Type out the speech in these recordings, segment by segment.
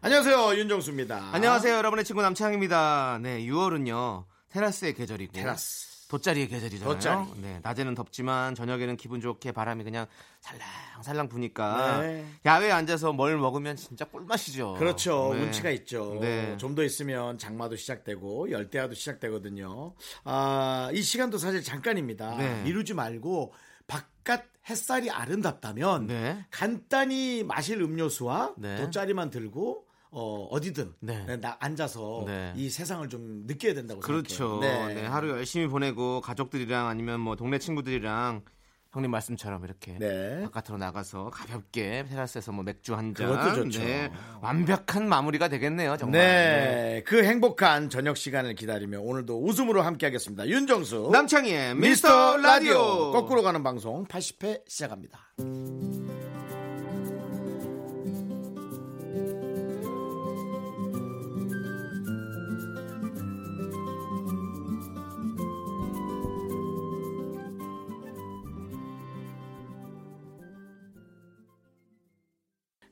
안녕하세요, 윤정수입니다. 안녕하세요, 여러분의 친구 남창희입니다. 네, 6월은요 테라스의 계절이고 테라스 돗자리의 계절이잖아요. 돗자리. 네, 낮에는 덥지만 저녁에는 기분 좋게 바람이 그냥 살랑살랑 부니까 네. 야외에 앉아서 뭘 먹으면 진짜 꿀맛이죠. 그렇죠, 네. 운치가 있죠. 네. 좀 더 있으면 장마도 시작되고 열대야도 시작되거든요. 아, 이 시간도 사실 잠깐입니다. 네. 미루지 말고 바깥 햇살이 아름답다면 네. 간단히 마실 음료수와 네. 돗자리만 들고 어디든 네. 앉아서 네. 이 세상을 좀 느껴야 된다고 그렇죠. 생각해요. 네. 네, 하루 열심히 보내고 가족들이랑 아니면 뭐 동네 친구들이랑 형님 말씀처럼 이렇게 네. 바깥으로 나가서 가볍게 테라스에서 뭐 맥주 한 잔 그것도 좋죠. 네, 완벽한 마무리가 되겠네요. 정말. 네, 그 행복한 저녁 시간을 기다리며 오늘도 웃음으로 함께하겠습니다. 윤정수 남창희의 미스터 라디오 거꾸로 가는 방송 80회 시작합니다.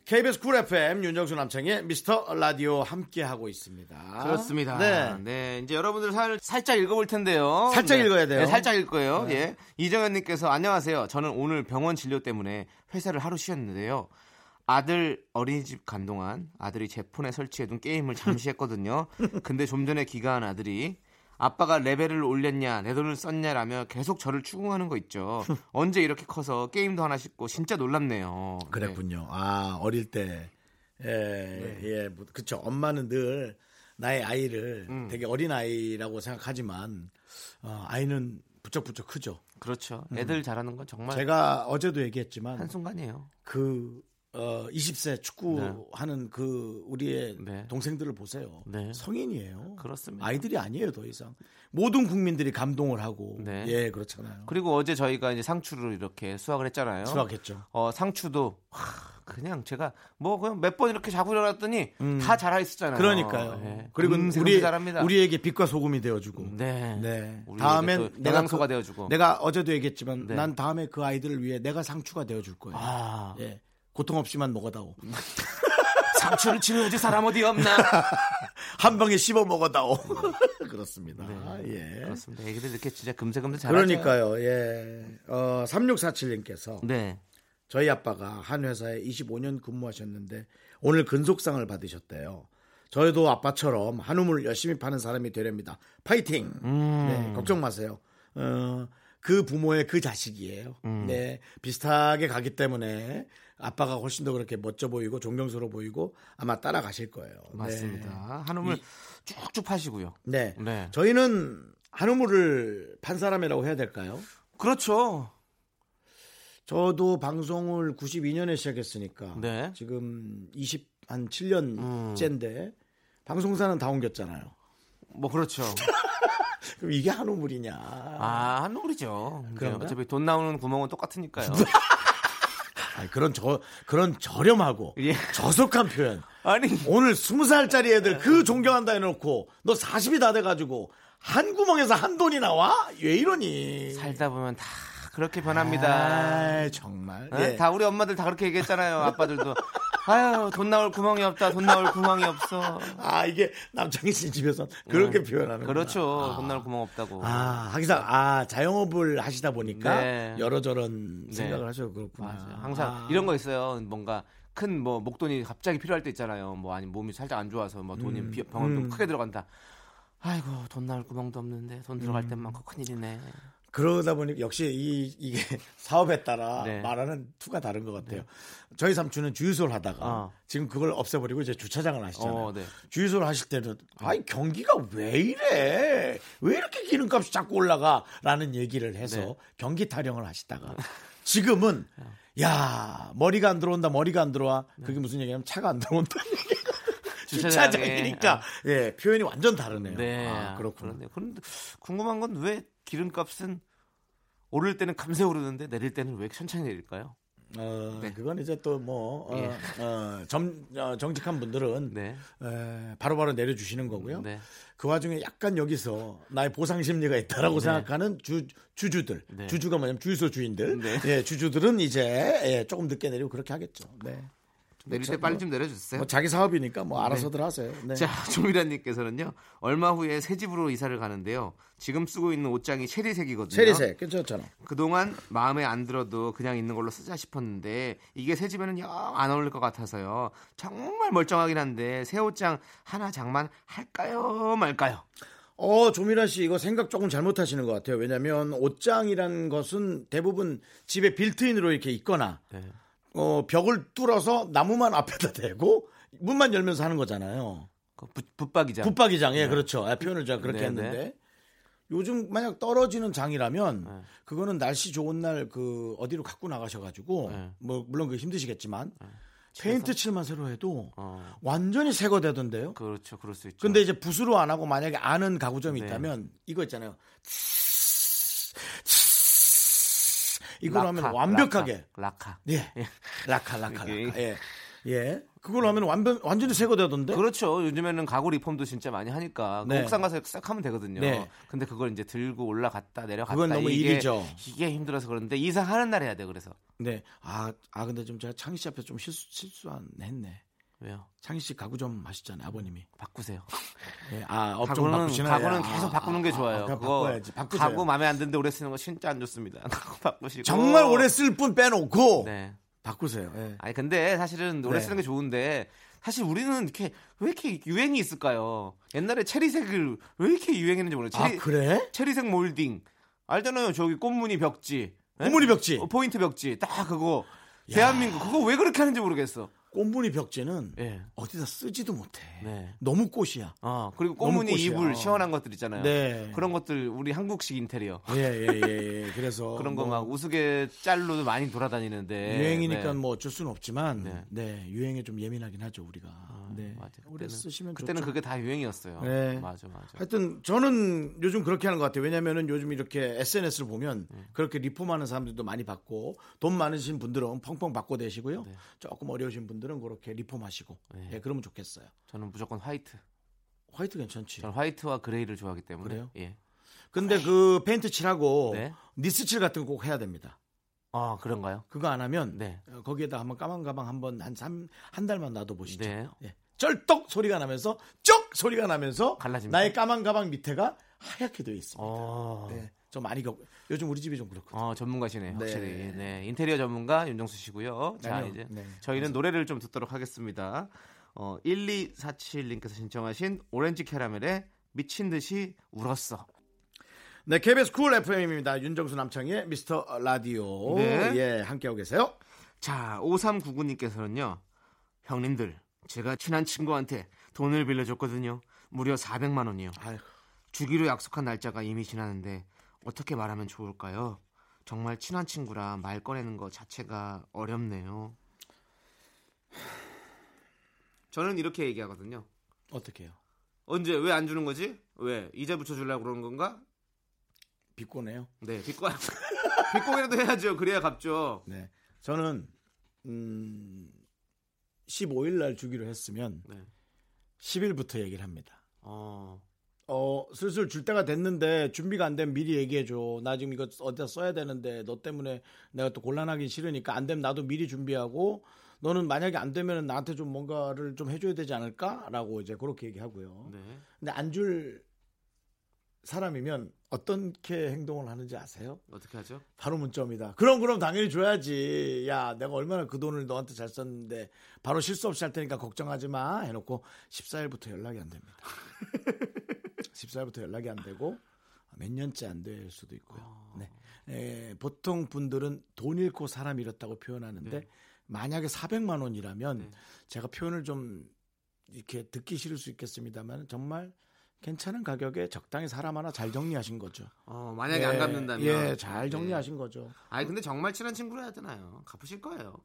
KBS 쿨 FM 윤정수 남창의 미스터 라디오 함께하고 있습니다. 그렇습니다. 네, 네 이제 여러분들 사연을 살짝 읽어볼 텐데요. 살짝 네. 읽어야 돼요. 네, 살짝 읽을 거예요. 네. 예. 이정현님께서 안녕하세요. 저는 오늘 병원 진료 때문에 회사를 하루 쉬었는데요. 아들 어린이집 간 동안 아들이 제 폰에 설치해둔 게임을 잠시 했거든요. 근데 좀 전에 귀가한 아들이 아빠가 레벨을 올렸냐 내 돈을 썼냐라며 계속 저를 추궁하는 거 있죠. 언제 이렇게 커서 게임도 하나 싣고 진짜 놀랍네요. 그랬군요. 네. 아 어릴 때 네. 예, 그쵸. 엄마는 늘 나의 아이를 되게 어린 아이라고 생각하지만 아이는 부쩍부쩍 크죠. 그렇죠. 애들 자라는 건 정말 제가 어제도 얘기했지만 한순간이에요. 그 20세 축구하는 네. 그 우리의 네. 동생들을 보세요. 네. 성인이에요. 그렇습니다. 아이들이 아니에요, 더 이상. 모든 국민들이 감동을 하고, 네. 예, 그렇잖아요. 그리고 어제 저희가 이제 상추를 이렇게 수확을 했잖아요. 수확했죠. 상추도 그냥 제가 뭐 그냥 몇 번 이렇게 자고 일어났더니 다 자라 있었잖아요. 그러니까요. 네. 그리고 우리에게 빛과 소금이 되어주고, 네, 네. 다음엔 내가 강소가 되어주고. 내가 어제도 얘기했지만, 네. 난 다음에 그 아이들을 위해 내가 상추가 되어줄 거예요. 아, 예. 고통 없이만 먹어다오. 상추를 치는 오지 사람 어디 없나. 한 방에 씹어 먹어다오. 그렇습니다. 네, 아, 예. 그렇습니다. 애기들 이렇게 진짜 금세금세 잘하죠. 그러니까요. 예. 3647님께서 네. 저희 아빠가 한 회사에 25년 근무하셨는데 오늘 근속상을 받으셨대요. 저희도 아빠처럼 한우물을 열심히 파는 사람이 되렵니다. 파이팅. 네, 걱정 마세요. 그 부모의 그 자식이에요. 네, 비슷하게 가기 때문에 아빠가 훨씬 더 그렇게 멋져 보이고 존경스러워 보이고 아마 따라가실 거예요. 맞습니다. 네. 한우물 쭉쭉 파시고요. 네. 네. 저희는 한우물을 판 사람이라고 해야 될까요? 그렇죠. 저도 방송을 92년에 시작했으니까 네. 지금 27년째인데 방송사는 다 옮겼잖아요. 뭐 그렇죠. 그럼 이게 한우물이냐? 아, 한우물이죠. 어차피 돈 나오는 구멍은 똑같으니까요. 아니, 그런 저렴하고 예. 저속한 표현. 아니 오늘 20살짜리 애들 그 존경한다 해놓고 너 40이 다 돼가지고 한 구멍에서 한 돈이 나와? 왜 이러니? 살다 보면 다 그렇게 변합니다. 아, 정말. 아, 예. 다 우리 엄마들 다 그렇게 얘기했잖아요. 아빠들도. 아유 돈 나올 구멍이 없다. 돈 나올 구멍이 없어. 아 이게 남창희 씨 집에서 그렇게 표현하는 그렇죠. 아. 돈 나올 구멍 없다고. 아 항상 아 자영업을 하시다 보니까 네. 여러저런 네. 생각을 하셔서 그렇구나. 맞아요. 항상 아. 이런 거 있어요. 뭔가 큰 뭐 목돈이 갑자기 필요할 때 있잖아요. 뭐 아니 몸이 살짝 안 좋아서 뭐 돈이 병원비 크게 들어간다. 아이고 돈 나올 구멍도 없는데 돈 들어갈 때만큼 큰일이네. 그러다 보니 역시 이게 사업에 따라 네. 말하는 투가 다른 것 같아요. 네. 저희 삼촌은 주유소를 하다가 지금 그걸 없애버리고 이제 주차장을 하시잖아요. 네. 주유소를 하실 때는 아이 경기가 왜 이래? 왜 이렇게 기름값이 자꾸 올라가? 라는 얘기를 해서 네. 경기 타령을 하시다가 지금은 야 머리가 안 들어온다 머리가 안 들어와. 그게 무슨 얘기냐면 차가 안 들어온다. 주차장이니까. 예, 표현이 완전 다르네요. 네, 아, 그렇군요. 그렇네요. 그런데 궁금한 건 왜 기름값은 오를 때는 감세 오르는데 내릴 때는 왜 천천히 내릴까요? 네. 그건 이제 또 뭐 정직한 분들은 바로바로 내려주시는 거고요. 네. 그 와중에 약간 여기서 나의 보상 심리가 있다라고 생각하는 주주들, 주주가 뭐냐면 주유소 주인들, 예, 주주들은 이제 조금 늦게 내리고 그렇게 하겠죠. 네. 내릴 때 빨리 좀 내려주세요. 뭐 자기 사업이니까 뭐 알아서들 하세요. 네. 자, 조미란님께서는요. 얼마 후에 새 집으로 이사를 가는데요. 지금 쓰고 있는 옷장이 체리색이거든요. 체리색 괜찮잖아. 그동안 마음에 안 들어도 그냥 있는 걸로 쓰자 싶었는데 이게 새 집에는 영 안 어울릴 것 같아서요. 정말 멀쩡하긴 한데 새 옷장 하나 장만 할까요 말까요? 조미란 씨 이거 생각 조금 잘못하시는 것 같아요. 왜냐하면 옷장이란 것은 대부분 집에 빌트인으로 이렇게 있거나 벽을 뚫어서 나무만 앞에다 대고 문만 열면서 하는 거잖아요. 붙박이장. 붙박이장, 예, 네. 그렇죠. 아, 표현을 제가 그렇게 했는데 요즘 만약 떨어지는 장이라면 그거는 날씨 좋은 날 그 어디로 갖고 나가셔가지고 뭐 물론 그 힘드시겠지만 페인트 칠만 새로 해도 완전히 새거 되던데요. 그렇죠, 그럴 수 있죠. 근데 이제 붓으로 안 하고 만약에 아는 가구점이 있다면 이거 있잖아요. 이걸 하면 완벽하게 라카. 예. 그걸 하면 완전히 새거 되던데. 그렇죠. 요즘에는 가구 리폼도 진짜 많이 하니까 옥상 가서 싹 하면 되거든요. 근데 그걸 이제 들고 올라갔다 내려갔다 그건 너무 일이죠. 이게 힘들어서 그런데 이사하는 날 해야 돼. 그래서. 네. 아 근데 좀 제가 창희 씨 앞에서 좀 실수 안 했네. 왜요? 창희 씨 가구 좀 하시잖아요. 아버님이 바꾸세요. 네, 업종 바꾸시는 가구는 계속 바꾸는 게 좋아요. 그거 바꿔야지. 바꾸세요. 가구 마음에 안 드는데 오래 쓰는 거 진짜 안 좋습니다. 가구 바꾸시고 정말 오래 쓸 뿐 빼놓고 바꾸세요. 네. 아니 근데 사실은 오래 쓰는 게 좋은데 사실 우리는 이렇게 왜 이렇게 유행이 있을까요? 옛날에 체리색을 왜 이렇게 유행했는지 모르겠어요. 그래? 체리색 몰딩 알잖아요. 저기 꽃무늬 벽지, 꽃무늬 벽지, 포인트 벽지 딱 그거. 야. 대한민국 그거 왜 그렇게 하는지 모르겠어. 꽃무늬 벽지는 어디다 쓰지도 못해. 너무 꽃이야. 그리고 꽃무늬 이불 시원한 것들 있잖아요. 그런 것들 우리 한국식 인테리어. 그래서 그런 거 막 우스개 짤로 많이 돌아다니는데 유행이니까 뭐 어쩔 수는 없지만 유행에 좀 예민하긴 하죠 우리가. 맞아. 그때는 쓰시면 그때는 그게 다 유행이었어요. 맞아. 하여튼 저는 요즘 그렇게 하는 것 같아요. 왜냐하면은 요즘 이렇게 SNS를 보면 그렇게 리폼하는 사람들도 많이 받고 돈 많으신 분들은 펑펑 받고 되시고요. 조금 어려우신 분들 들은 그렇게 리폼하시고 그러면 좋겠어요. 저는 무조건 화이트 괜찮지. 저는 화이트와 그레이를 좋아하기 때문에. 그래요? 예. 근데 그 페인트 칠하고 니스 칠 같은 거 꼭 해야 됩니다. 아 그런가요? 그거 안 하면 거기에다 한번 까만 가방 한번 한 달만 놔둬 보시죠. 쩔떡 소리가 나면서 쩍 소리가 나면서 갈라집니다. 나의 까만 가방 밑에가 하얗게 되어 있습니다. 좀 많이 요즘 우리 집이 좀 그렇거든요. 전문가시네요. 확실히. 네. 인테리어 전문가 윤정수 씨고요. 자, 이제 저희는 노래를 좀 듣도록 하겠습니다. 1247님께서 신청하신 오렌지 캐러멜의 미친 듯이 울었어. 네, KBS 쿨 FM입니다. 윤정수 남창희의 미스터 라디오. 예, 함께하고 계세요. 자, 5399님께서는요. 형님들, 제가 친한 친구한테 돈을 빌려줬거든요. 무려 400만 원이요. 아휴. 주기로 약속한 날짜가 이미 지났는데 어떻게 말하면 좋을까요? 정말 친한 친구라 말 꺼내는 것 자체가 어렵네요. 저는 이렇게 얘기하거든요. 어떻게 해요? 언제? 왜 안 주는 거지? 왜? 이자 붙여주려고 그러는 건가? 빚꼬네요. 네, 빚꼬라도 해야죠. 그래야 갚죠. 네, 저는 15일 날 주기로 했으면 10일부터 얘기를 합니다. 슬슬 줄 때가 됐는데 준비가 안 되면 미리 얘기해줘. 나 지금 이거 어디다 써야 되는데 너 때문에 내가 또 곤란하기 싫으니까 안 되면 나도 미리 준비하고 너는 만약에 안 되면 나한테 좀 뭔가를 좀 해줘야 되지 않을까라고 이제 그렇게 얘기하고요. 근데 안 줄 사람이면 어떻게 행동을 하는지 아세요? 어떻게 하죠? 바로 문자입니다. 그럼 당연히 줘야지. 야, 내가 얼마나 그 돈을 너한테 잘 썼는데 바로 실수 없이 할 테니까 걱정하지 마 해놓고 14일부터 연락이 안 됩니다. 14일부터 연락이 안 되고 몇 년째 안 될 수도 있고요. 보통 분들은 돈 잃고 사람 잃었다고 표현하는데 만약에 400만 원이라면 제가 표현을 좀 이렇게 듣기 싫을 수 있겠습니다만 정말 괜찮은 가격에 적당히 사람 하나 잘 정리하신 거죠. 만약에 안 갚는다면 잘 정리하신 거죠. 아니 근데 정말 친한 친구라 해야 되나요? 갚으실 거예요.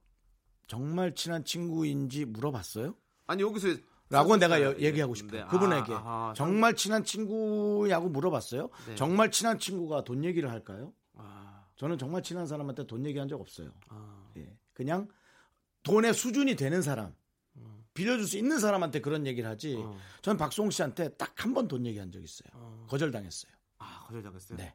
정말 친한 친구인지 물어봤어요? 아니 여기서 라고 내가 얘기하고 싶어요. 네. 그분에게. 정말 친한 친구냐고 물어봤어요. 네. 정말 친한 친구가 돈 얘기를 할까요? 저는 정말 친한 사람한테 돈 얘기한 적 없어요. 예. 그냥 돈의 수준이 되는 사람, 빌려줄 수 있는 사람한테 그런 얘기를 하지. 저는 박수홍 씨한테 딱 한 번 돈 얘기한 적 있어요. 거절당했어요. 거절당했어요? 네.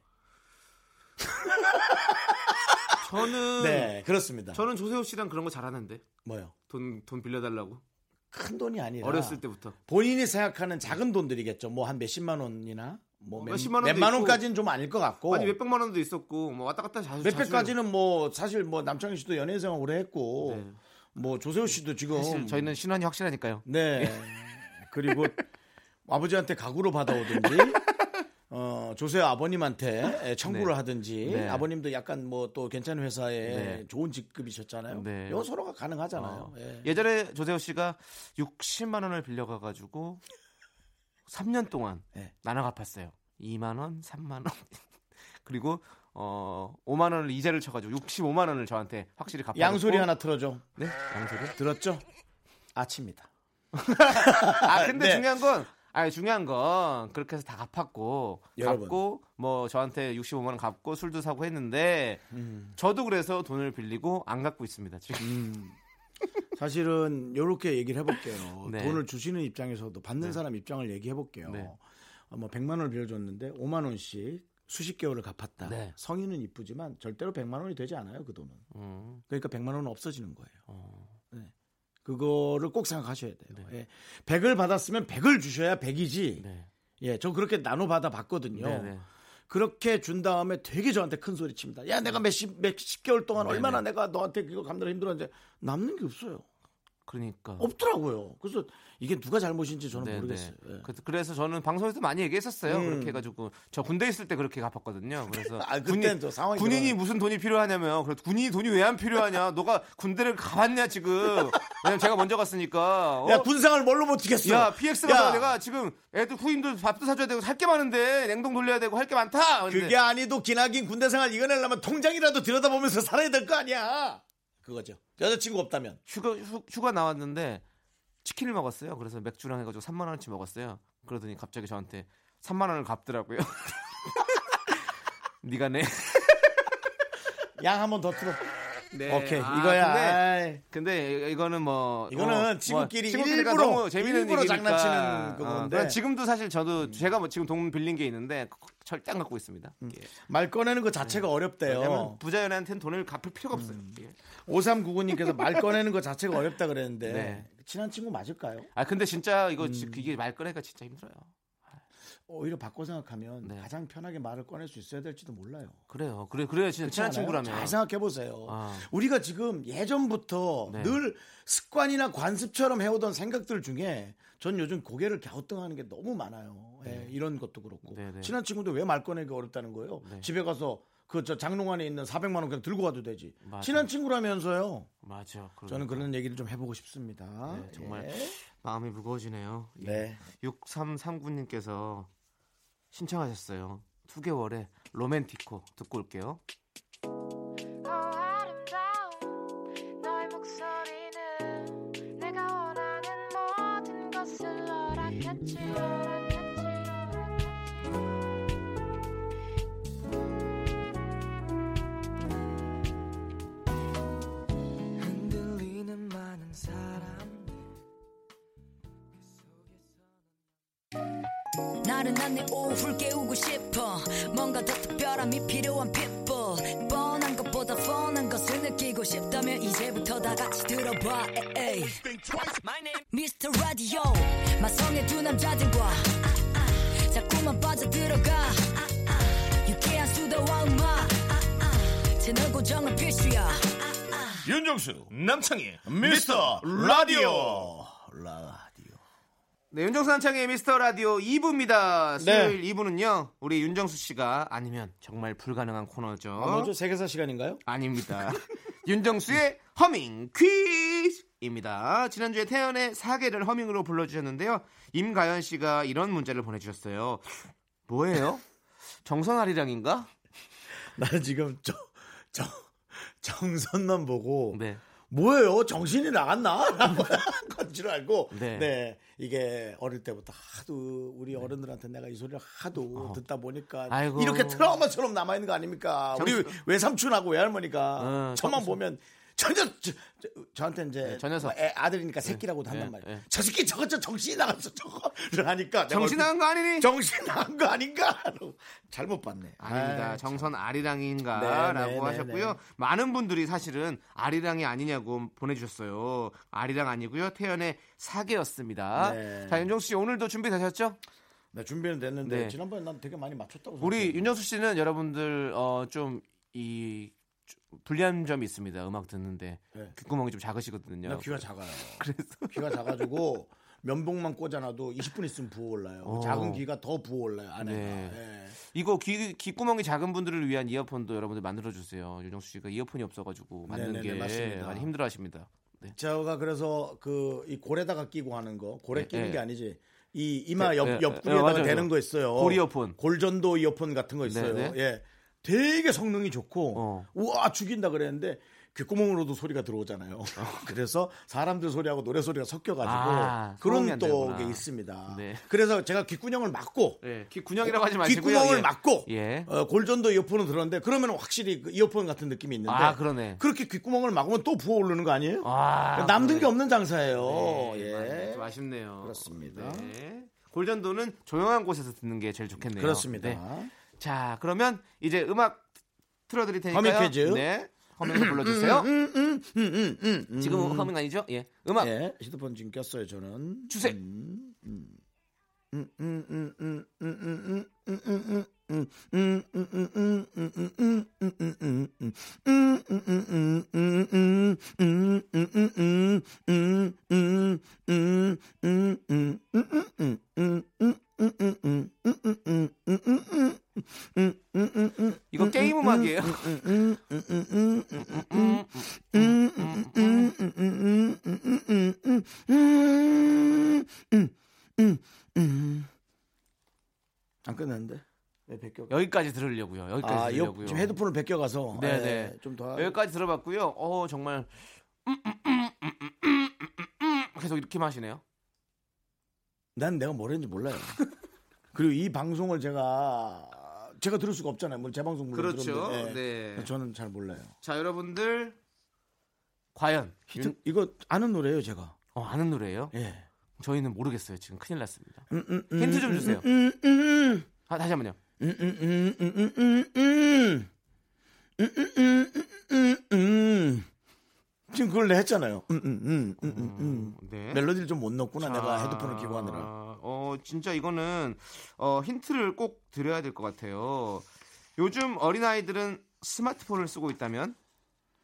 저는 네, 그렇습니다. 저는 조세호 씨랑 그런 거 잘하는데. 뭐요? 돈 빌려달라고. 큰 돈이 아니라 어렸을 때부터 본인이 생각하는 작은 돈들이겠죠. 뭐 한 몇십만 원이나 뭐 몇만 원까지는 좀 아닐 것 같고. 아니 몇백만 원도 있었고 뭐 왔다 갔다 자주. 몇백까지는 뭐 사실 뭐 남창희 씨도 연예인 생활 오래 했고 네. 뭐 조세호 씨도 지금 사실 저희는 신원이 확실하니까요. 네. 그리고 아버지한테 가구로 받아오든지. 조세호 아버님한테 청구를 네. 하든지 네. 아버님도 약간 뭐 또 괜찮은 회사에 네. 좋은 직급이셨잖아요. 네. 요 서로가 가능하잖아요. 예. 예전에 조세호 씨가 60만 원을 빌려가가지고 3년 동안 네. 나눠 갚았어요. 2만 원, 3만 원 그리고 5만 원을 이자를 쳐가지고 65만 원을 저한테 확실히 갚았고. 양소리 하나 틀어줘. 네, 양소리 들었죠? 아칩니다. 근데 네. 중요한 건 그렇게 해서 다 갚았고 여러분. 갚고 뭐 저한테 65만 원 갚고 술도 사고 했는데 저도 그래서 돈을 빌리고 안 갚고 있습니다 지금. 사실은 이렇게 얘기를 해볼게요. 네. 돈을 주시는 입장에서도 받는 네. 사람 입장을 얘기해볼게요. 네. 뭐 100만 원을 빌려줬는데 5만 원씩 수십 개월을 갚았다. 네. 성의는 이쁘지만 절대로 100만 원이 되지 않아요 그 돈은. 그러니까 100만 원은 없어지는 거예요. 네. 그거를 꼭 생각하셔야 돼요. 네. 예. 100을 받았으면 100을 주셔야 100이지. 네. 예, 저 그렇게 나눠 받아 봤거든요. 네네. 그렇게 준 다음에 되게 저한테 큰 소리 칩니다. 야, 내가 몇십 개월 동안 네네. 얼마나 내가 너한테 그거 감당을 힘들었는데 남는 게 없어요. 그러니까 없더라고요. 그래서 이게 누가 잘못인지 저는 네네. 모르겠어요. 예. 그래서 저는 방송에서 많이 얘기했었어요. 그렇게 해가지고 저 군대 있을 때 그렇게 갚았거든요. 그래서 군인이 무슨 돈이 필요하냐면 그래서 군인이 돈이 왜 안 필요하냐. 너가 군대를 가봤냐 지금. 왜냐면 제가 먼저 갔으니까. 야 군생활 뭘로 버티겠어. 야 PX가 내가 지금 애들 후임들 밥도 사줘야 되고 살 게 많은데 냉동 돌려야 되고 할 게 많다. 그게 아니도 기나긴 군대 생활 이겨내려면 통장이라도 들여다보면서 살아야 될 거 아니야. 그거죠. 여자친구 없다면 휴가 나왔는데 치킨을 먹었어요. 그래서 맥주랑 해가지고 3만 원어치 먹었어요. 그러더니 갑자기 저한테 3만 원을 갚더라고요. 네가 내 양 한 번 더 틀어. 네. 오케이 이거야. 근데 이거는 뭐 이거는 친구끼리 일부러 재밌는 일부러 장난치는 건데. 지금도 사실 저도 제가 뭐 지금 돈 빌린 게 있는데 절대 안 갖고 있습니다. 예. 말 꺼내는 거 자체가 어렵대요. 부자 연애한테는 돈을 갚을 필요가 없어요. 5399님께서 말 꺼내는 거 자체가 어렵다 그랬는데 네. 친한 친구 맞을까요? 근데 진짜 이거 이게 말 꺼내기가 진짜 힘들어요. 오히려 바꿔 생각하면 네. 가장 편하게 말을 꺼낼 수 있어야 될지도 몰라요. 그래요. 그래야 진짜 친한 친구라면. 잘 생각해보세요. 우리가 지금 예전부터 네. 늘 습관이나 관습처럼 해오던 생각들 중에 전 요즘 고개를 갸우뚱하는 게 너무 많아요. 네. 예, 이런 것도 그렇고. 네네. 친한 친구도 왜 말 꺼내기가 어렵다는 거예요? 네. 집에 가서 저 장롱안에 있는 400만 원 그냥 들고 가도 되지. 맞아. 친한 친구라면서요. 맞아. 그러니까. 저는 그런 얘기를 좀 해보고 싶습니다. 네, 정말 예. 마음이 무거워지네요. 네. 6339님께서 신청하셨어요. 2개월에 로맨티코 듣고 올게요. 나른한 내 오후를 깨우고 싶어. 뭔가 더 특별함이 필요한 people. 뻔한 것보다 뻔한 것을 느끼고 싶다면 이제부터 다 같이 들어봐. 에이. Mr. Radio 마성의 두 남자들과 자꾸만 빠져들어가. 유쾌한 수다와 음악 채널 고정은 필수야. 윤정수 남창희 미스터 라디오. 네, 윤정수 남창의 미스터라디오 2부입니다. 수요일 네. 2부는요. 우리 윤정수 씨가 아니면 정말 불가능한 코너죠. 뭐죠? 세계사 시간인가요? 아닙니다. 윤정수의 허밍 퀴즈입니다. 지난주에 태연의 사계를 허밍으로 불러주셨는데요. 임가연 씨가 이런 문자를 보내주셨어요. 뭐예요? 정선아리랑인가? 나는 지금 정선만 보고 네. 뭐예요? 정신이 나갔나? 라고 한 건 줄 알고. 네. 네. 이게 어릴 때부터 하도 우리 어른들한테 내가 이 소리를 하도 듣다 보니까 아이고. 이렇게 트라우마처럼 남아있는 거 아닙니까? 우리 외삼촌하고 외할머니가 저만 보면 저한테 이제 네, 뭐 아들이니까 새끼라고도 한단 말이에요. 저 새끼 저거 저 정신이 나갔어 저거를 하니까 정신 나간 거 아니니? 정신 나간 거 아닌가? 잘못 봤네. 아닙니다. 아유, 정선 아리랑인가라고 네, 하셨고요. 네. 많은 분들이 사실은 아리랑이 아니냐고 보내주셨어요. 아리랑 아니고요. 태연의 사계였습니다. 네. 자, 윤정수 씨 오늘도 준비 되셨죠? 네, 준비는 됐는데 네. 지난번에 난 되게 많이 맞췄다고 생각해요. 우리 윤정수 씨는 여러분들 좀 이 불리한 점이 있습니다. 음악 듣는데 네. 귓구멍이 좀 작으시거든요. 나 귀가 작아요. 그래서 귀가 작아지고 면봉만 꽂아놔도 20분 있으면 부어올라요. 작은 귀가 더 부어올라요. 안에. 네. 네. 이거 귓구멍이 작은 분들을 위한 이어폰도 여러분들 만들어주세요. 윤정수 씨가 이어폰이 없어가지고 만드는 게 맞습니다. 많이 힘들어하십니다. 네. 제가 그래서 그 이 고래다가 끼고 하는 거 고래 네. 끼는 네. 게 아니지. 이 이마 네. 옆구리에다가 네. 대는 거 있어요. 골 이어폰. 골전도 이어폰 같은 거 있어요. 네. 네. 예. 되게 성능이 좋고 우와 죽인다 그랬는데 귓구멍으로도 소리가 들어오잖아요. 그래서 사람들 소리하고 노래 소리가 섞여가지고 그런 또 게 있습니다. 네. 그래서 제가 귓구녕을 막고 네. 귓구녕이라고 하지 마시고요. 귓구멍을 예. 막고 예. 골전도 이어폰을 들었는데 그러면 확실히 그 이어폰 같은 느낌이 있는데 그러네. 그렇게 귓구멍을 막으면 또 부어오르는 거 아니에요? 남는 게 없는 장사예요. 네. 예. 좀 아쉽네요. 그렇습니다. 네. 골전도는 조용한 곳에서 듣는 게 제일 좋겠네요. 그렇습니다. 네. 자, 그러면 이제 음악 틀어드릴 테니까요. 허밍 퀴즈. 네, 허밍을 불러주세요. 지금은 허밍 아니죠? 예, 음악. 예, 휴대폰 지금 꼈어요, 저는. 주세요. 이거 게임 음악이에요. 안 끝났는데? 네, 여기까지 들으려고요. 여기까지 들으려고요. 지금 헤드폰을 벗겨가서 네, 좀 더 여기까지 들어봤고요. 정말 계속 이렇게 마시네요. 난 내가 뭘 했는지 몰라요. 그리고 이 방송을 제가 들을 수가 없잖아요. 뭐 재방송 물론 그렇죠. 네. 네. 저는 잘 몰라요. 자, 여러분들 과연 이거 아는 노래예요, 제가. 아는 노래예요? 예. 저희는 모르겠어요. 지금 큰일 났습니다. 힌트 좀 주세요. 다시 한번요. 지금 그걸 했잖아요. 네. 멜로디를 좀 못 넣었구나. 내가 헤드폰을 끼고 하느라. 진짜 이거는 힌트를 꼭 드려야 될 것 같아요. 요즘 어린아이들은 스마트폰을 쓰고 있다면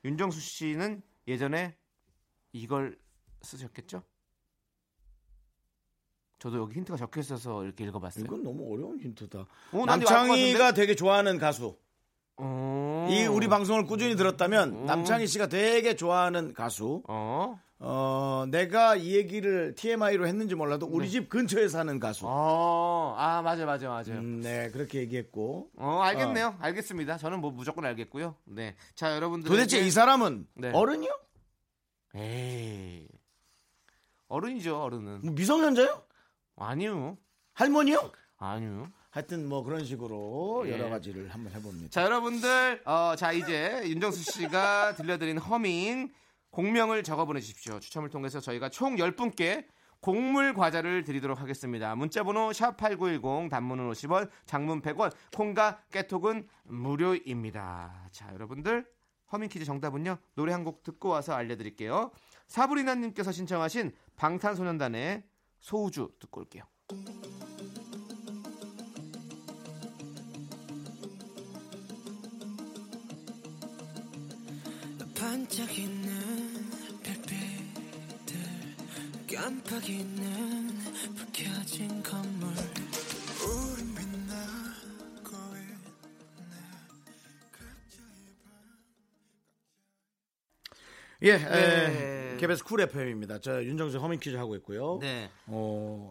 윤정수 씨는 예전에 이걸 쓰셨겠죠? 저도 여기 힌트가 적혀 있어서 이렇게 읽어봤어요. 이건 너무 어려운 힌트다. 남창희가 되게 좋아하는 가수. 이 우리 방송을 꾸준히 들었다면 남창희 씨가 되게 좋아하는 가수. 내가 이 얘기를 TMI로 했는지 몰라도 우리 집 근처에 사는 가수. 맞아요. 네, 그렇게 얘기했고. 알겠네요. 알겠습니다. 저는 뭐 무조건 알겠고요. 네, 자 여러분들. 도대체 이 사람은 어른이요? 에이, 어른이죠, 어른은. 뭐 미성년자요? 아니요. 할머니요? 아니요. 하여튼 뭐 그런 식으로 여러 가지를 한번 해봅니다. 자, 여러분들 자 이제 윤정수 씨가 들려드린 허밍 공명을 적어 보내주십시오. 추첨을 통해서 저희가 총 10분께 곡물 과자를 드리도록 하겠습니다. 문자번호 샵8910 단문은 50원 장문 100원 콩과 깨톡은 무료입니다. 자, 여러분들 허밍 퀴즈 정답은요. 노래 한 곡 듣고 와서 알려드릴게요. 사브리나님께서 신청하신 방탄소년단의 소우주 듣고 올게요. 반짝이는 별빛들 깜빡이는 불 켜진 건물 우린 빛나고 있네 갑자기 KBS 쿨 FM입니다. 저 윤정수 허밍 퀴즈 하고 있고요. 네.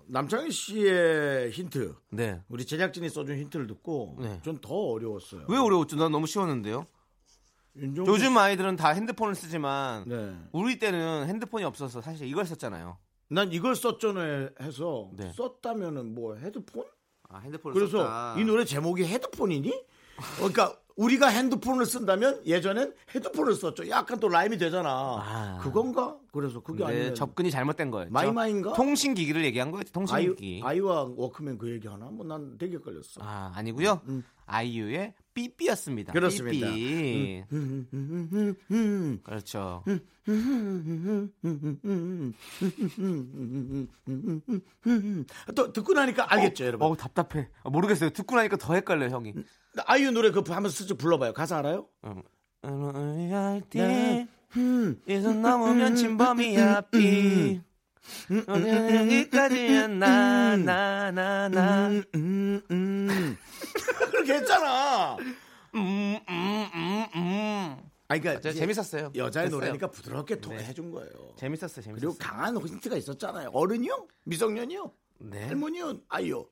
남창희 씨의 힌트. 네. 우리 제작진이 써준 힌트를 듣고 좀 더 어려웠어요. 왜 어려웠죠? 난 너무 쉬웠는데요. 윤종신... 요즘 아이들은 다 핸드폰을 쓰지만 네. 우리 때는 핸드폰이 없어서 사실 이걸 썼잖아요. 난 이걸 썼잖아요 해서 네. 썼다면은 뭐 헤드폰? 아, 핸드폰을 그래서 썼다. 이 노래 제목이 헤드폰이니? 그러니까 우리가 핸드폰을 쓴다면 예전엔 헤드폰을 썼죠. 약간 또 라임이 되잖아. 아. 그건가? 그래서 그게 아니에요. 접근이 잘못된 거예요. 마이마인가? 통신기기를 얘기한 거예요. 통신기기. 아이유와 워크맨 그 얘기하나? 뭐 난 되게 헷갈렸어. 아, 아니고요. 아이유의 삐삐였습니다. 그렇습니다. 삐삐. 그렇죠. 또 듣고 나니까 알겠죠, 여러분. 답답해. 모르겠어요. 듣고 나니까 더 헷갈려, 형이. 아이유 노래 그거 한번 슬쩍 불러봐요. 가사 알아요? 이서 넘으면 진범이야 삐. 오늘 여기까지야 나나나나. 그렇게 했잖아. 아니, 그러니까 재밌었어요. 여자의 됐어요. 노래니까 부드럽게 톡 해준 거예요. 재밌었어요. 그리고 강한 힌트가 있었잖아요. 어른이요? 미성년이요? 네. 할머니는 아이유.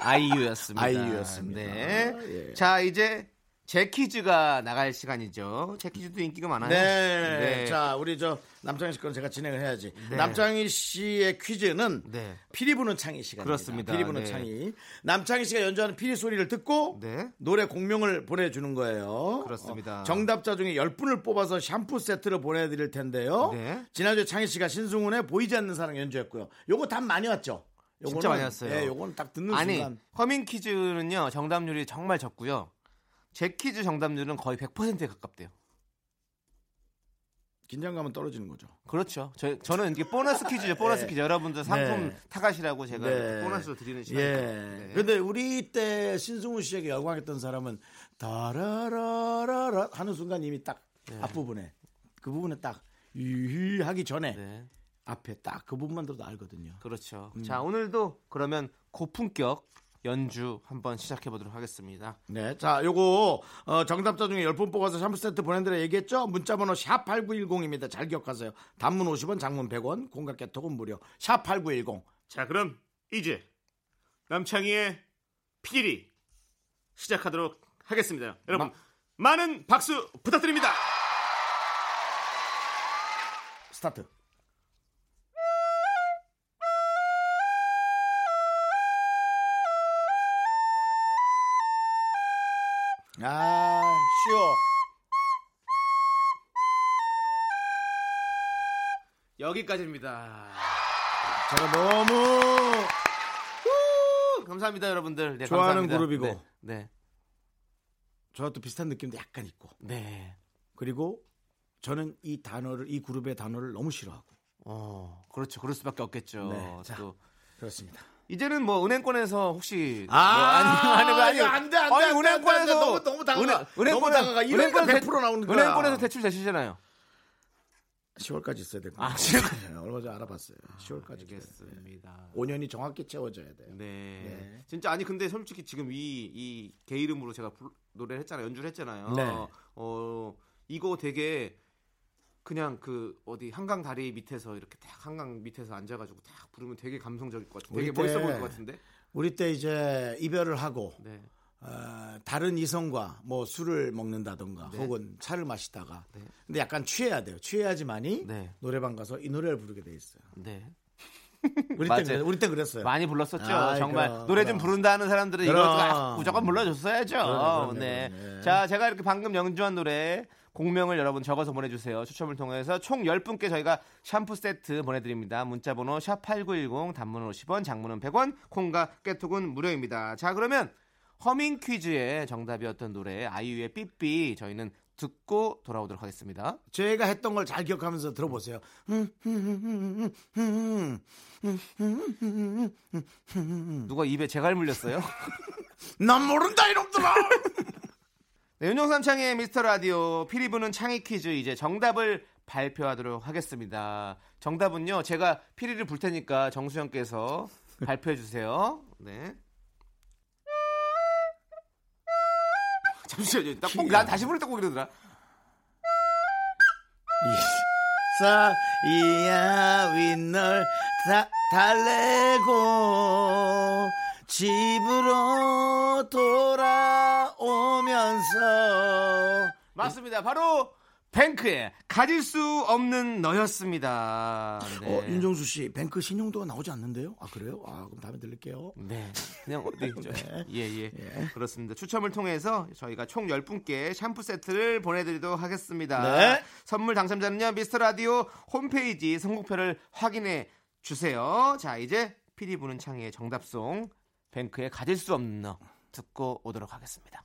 아이유였습니다. 아이유였습니다. 네. 예. 자, 이제 제 퀴즈가 나갈 시간이죠. 제 퀴즈도 인기가 많아요. 네. 네. 자, 우리 저 남창희 씨 건 제가 진행을 해야지. 네. 남창희 씨의 퀴즈는 네. 피리 부는 창희 시간입니다. 그렇습니다. 피리 부는 네. 창희. 남창희 씨가 연주하는 피리 소리를 듣고 네. 노래 공명을 보내주는 거예요. 그렇습니다. 정답자 중에 10분을 뽑아서 샴푸 세트를 보내드릴 텐데요. 네. 지난주에 창희 씨가 신승훈의 보이지 않는 사랑 연주했고요. 요거 답 많이 왔죠? 요거는, 진짜 많이 왔어요. 네, 요거는 딱 듣는 순간. 허밍 퀴즈는요. 정답률이 정말 적고요. 제 퀴즈 정답률은 거의 100%에 가깝대요. 긴장감은 떨어지는 거죠. 그렇죠. 저는 이게 보너스 퀴즈죠. 보너스 네. 퀴즈. 여러분들 상품 네. 타가시라고 제가 네. 보너스로 드리는 시간입니다. 그런데 네. 우리 때 신승훈 씨에게 열광했던 사람은 다라라라라 하는 순간 이미 딱 네. 앞부분에 그 부분에 딱 유유 하기 전에 네. 앞에 딱 그 부분만 들어도 알거든요. 그렇죠. 자, 오늘도 그러면 고품격 연주 한번 시작해보도록 하겠습니다. 네, 자 요거 정답자 중에 10분 뽑아서 샴푸 세트 보낸다고 얘기했죠? 문자번호 샵8910입니다. 잘 기억하세요. 단문 50원, 장문 100원, 공각개톡은 무료. 샵8910. 자, 그럼 이제 남창희의 피리 시작하도록 하겠습니다. 여러분 많은 박수 부탁드립니다. 스타트. 아, 쉬워. 여기까지입니다. 제가 너무 감사합니다, 여러분들. 네, 좋아하는 감사합니다. 그룹이고, 네, 네. 저도 비슷한 느낌도 약간 있고, 네. 그리고 저는 이 단어를, 이 그룹의 단어를 너무 싫어하고, 그렇죠. 그럴 수밖에 없겠죠. 네, 자, 또. 그렇습니다. 이제는 뭐 은행권에서 혹시 아니 은행권에서 너무 다가가 100% 나오는 거야. 은행권에서 대출 되시잖아요. 10월까지 있어야 될 거예요. 얼마 전에 알아봤어요. 10월까지 됐습니다. 5년이 정확히 채워져야 돼요. 네. 네. 진짜 아니 근데 솔직히 지금 이 개 이름으로 제가 노래를 했잖아요. 연주를 했잖아요. 네. 이거 되게 그냥 그 어디 한강 다리 밑에서 이렇게 딱 한강 밑에서 앉아가지고 딱 부르면 되게 감성적일 것 같은데 되게 멋있어 보일 것 같은데 우리 때 이제 이별을 하고 네. 다른 이성과 뭐 술을 먹는다던가 네. 혹은 차를 마시다가 네. 근데 약간 취해야 돼요. 취해야지만이 네. 노래방 가서 이 노래를 부르게 돼 있어요. 네. 우리 때 그랬어요. 많이 불렀었죠. 아, 정말 그럼, 노래 좀 부른다 하는 사람들은 이거 무조건 불러줬어야죠. 네. 자, 제가 이렇게 방금 연주한 노래 공명을 여러분 적어서 보내주세요. 추첨을 통해서 총 10분께 저희가 샴푸 세트 보내드립니다. 문자번호 샵8910 단문은 50원 장문은 100원 콩과 깨톡은 무료입니다. 자, 그러면 허밍 퀴즈의 정답이었던 노래 아이유의 삐삐 저희는 듣고 돌아오도록 하겠습니다. 제가 했던 걸 잘 기억하면서 들어보세요. 누가 입에 제갈 물렸어요? 난 모른다 이놈들아. 네, 윤종삼 창의 미스터라디오 피리 부는 창의 퀴즈 이제 정답을 발표하도록 하겠습니다. 정답은요. 제가 피리를 불 테니까 정수영께서 발표해 주세요. 네. 잠시만요. 난 다시 부를 때 꼭 이러더라. 사이야 윗널 달래고 집으로 돌아오면서. 맞습니다. 바로 뱅크의 가질 수 없는 너였습니다. 네. 윤정수 씨, 뱅크 신용도가 나오지 않는데요? 아, 그래요? 아, 그럼 다음에 들릴게요. 네. 그냥 어디 네. 예. 그렇습니다. 추첨을 통해서 저희가 총 10분께 샴푸 세트를 보내드리도록 하겠습니다. 네. 선물 당첨자는요, 미스터라디오 홈페이지 선곡표를 확인해 주세요. 자, 이제 피디 부는 창의 정답송 뱅크의 가질 수 없는 너 듣고 오도록 하겠습니다.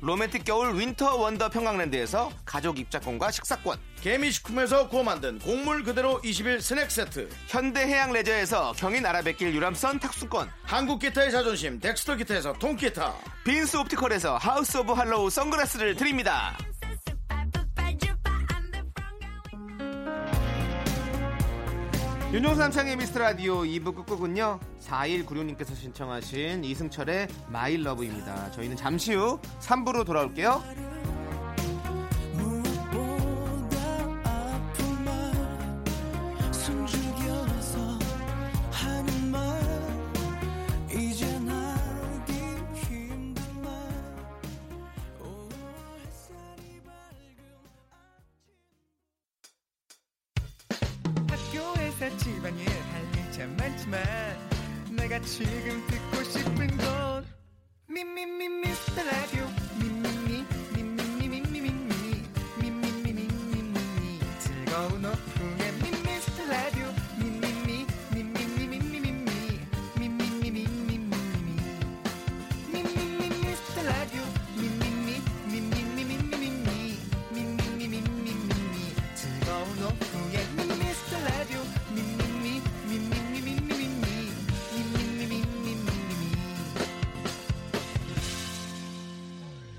로맨틱 겨울 윈터 원더 평강랜드에서 가족 입장권과 식사권, 개미식품에서 구워 만든 곡물 그대로 20일 스낵 세트, 현대해양 레저에서 경인 아라뱃길 유람선 탁수권, 한국 기타의 자존심 덱스터 기타에서 통기타, 빈스 옵티컬에서 하우스 오브 할로우 선글라스를 드립니다. 윤종수 남창의 미스터라디오 2부 끝곡은요, 4196님께서 신청하신 이승철의 마일러브입니다. 저희는 잠시 후 3부로 돌아올게요. 집안일 할 일 참 많지만 내가 지금 듣고 싶은 건 미미미 미스터 라디오 미미미 미미미 미미미 미미미 미미미 즐거운 오픈에 미스터 라디오 미미미 미미미 미미미 미미미 미미미 미미미 미스터 라디오 미미미 미미미 미미미 미미미 미미미 즐거운 오픈에 미스터 라디오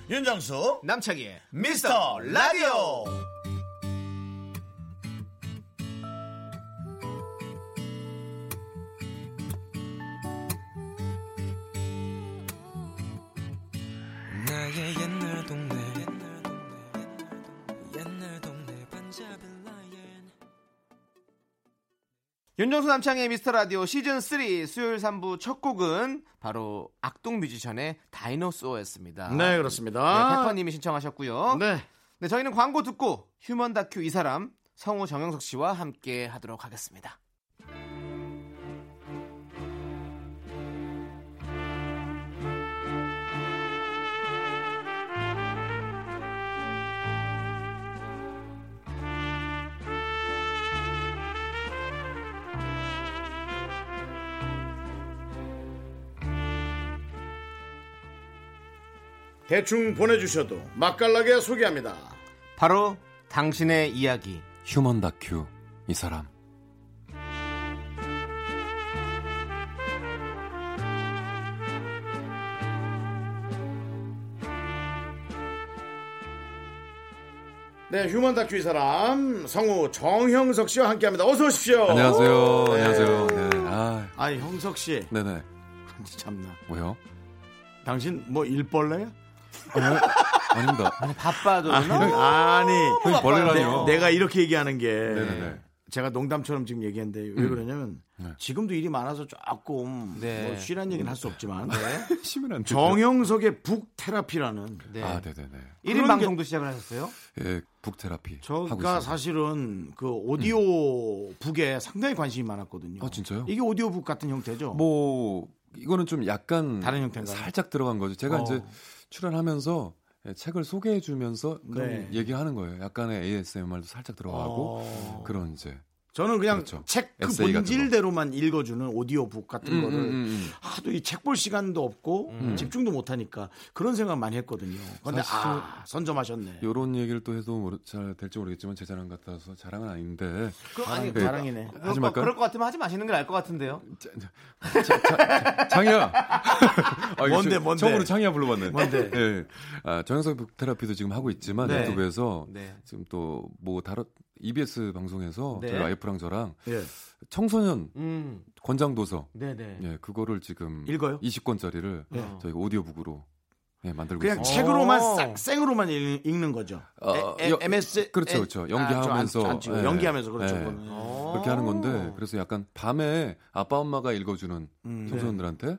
윤정수 남창희의 미스터 라디오. 나의 옛날 동네, 옛날 동네 반자빌라엔. 윤정수 남창희의 미스터 라디오 시즌 3 수요일 3부 첫 곡은 바로 악동 뮤지션의 다이노소어였습니다. 네, 그렇습니다. 네, 페퍼님이 신청하셨고요. 네, 저희는 광고 듣고 휴먼 다큐 이 사람 성우 정영석 씨와 함께 하도록 하겠습니다. 대충 보내주셔도 맛깔나게 소개합니다. 바로 당신의 이야기 휴먼 다큐 이 사람. 네, 휴먼 다큐 이 사람 성우 정형석 씨와 함께합니다. 어서 오십시오. 안녕하세요. 네. 안녕하세요. 네. 아, 형석 씨. 네네. 참나. 왜요? 당신 뭐 일벌레야? 아닙니다. 아니, 바빠도 아니 벌레라니요. 내가 이렇게 얘기하는 게 네네네. 제가 농담처럼 지금 얘기했는데 왜 그러냐면 네. 지금도 일이 많아서 조금 네. 뭐 쉬란 얘기는 할 수 없지만 네. 정영석의 북테라피라는 네. 아, 네네네. 1인 방송도 시작을 하셨어요? 예, 북테라피. 제가 사실은 그 오디오 북에 상당히 관심이 많았거든요. 아, 진짜요? 이게 오디오 북 같은 형태죠? 뭐 이거는 좀 약간 다른 형태인가요? 살짝 들어간 거죠. 제가 이제 출연하면서 책을 소개해주면서 그런 네. 얘기하는 거예요. 약간의 ASMR도 살짝 들어가고 그런 이제 저는 그냥 그렇죠. 책 그 본질대로만 읽어주는 오디오북 같은 거를 하도 이 책 볼 시간도 없고 집중도 못하니까 그런 생각 많이 했거든요. 그런데 아 선점하셨네. 이런 얘기를 또 해도 잘 될지 모르겠지만 제 자랑 같아서 자랑은 아닌데. 아니 네. 자랑이네. 하지 말까? 그럴 것 같으면 하지 마시는 게 나을 것 같은데요. 창희야. 아, 뭔데? 처음으로 창희야 불러봤네. 뭔데? 네. 아, 정영석 테라피도 지금 하고 있지만 네. 유튜브에서 네. 지금 또 뭐 다른 EBS 방송에서 네. 저희 와이프랑 저랑 예. 청소년 권장도서 네네. 예, 그거를 지금 읽어요? 20권짜리를 예. 저희가 오디오북으로 예, 만들고 그냥 있습니다. 책으로만 싹 생으로만 읽는 거죠. MS 그렇죠. 연기하면서 연기하면서 그렇죠. 예. 그렇게 하는 건데 그래서 약간 밤에 아빠 엄마가 읽어주는 청소년들한테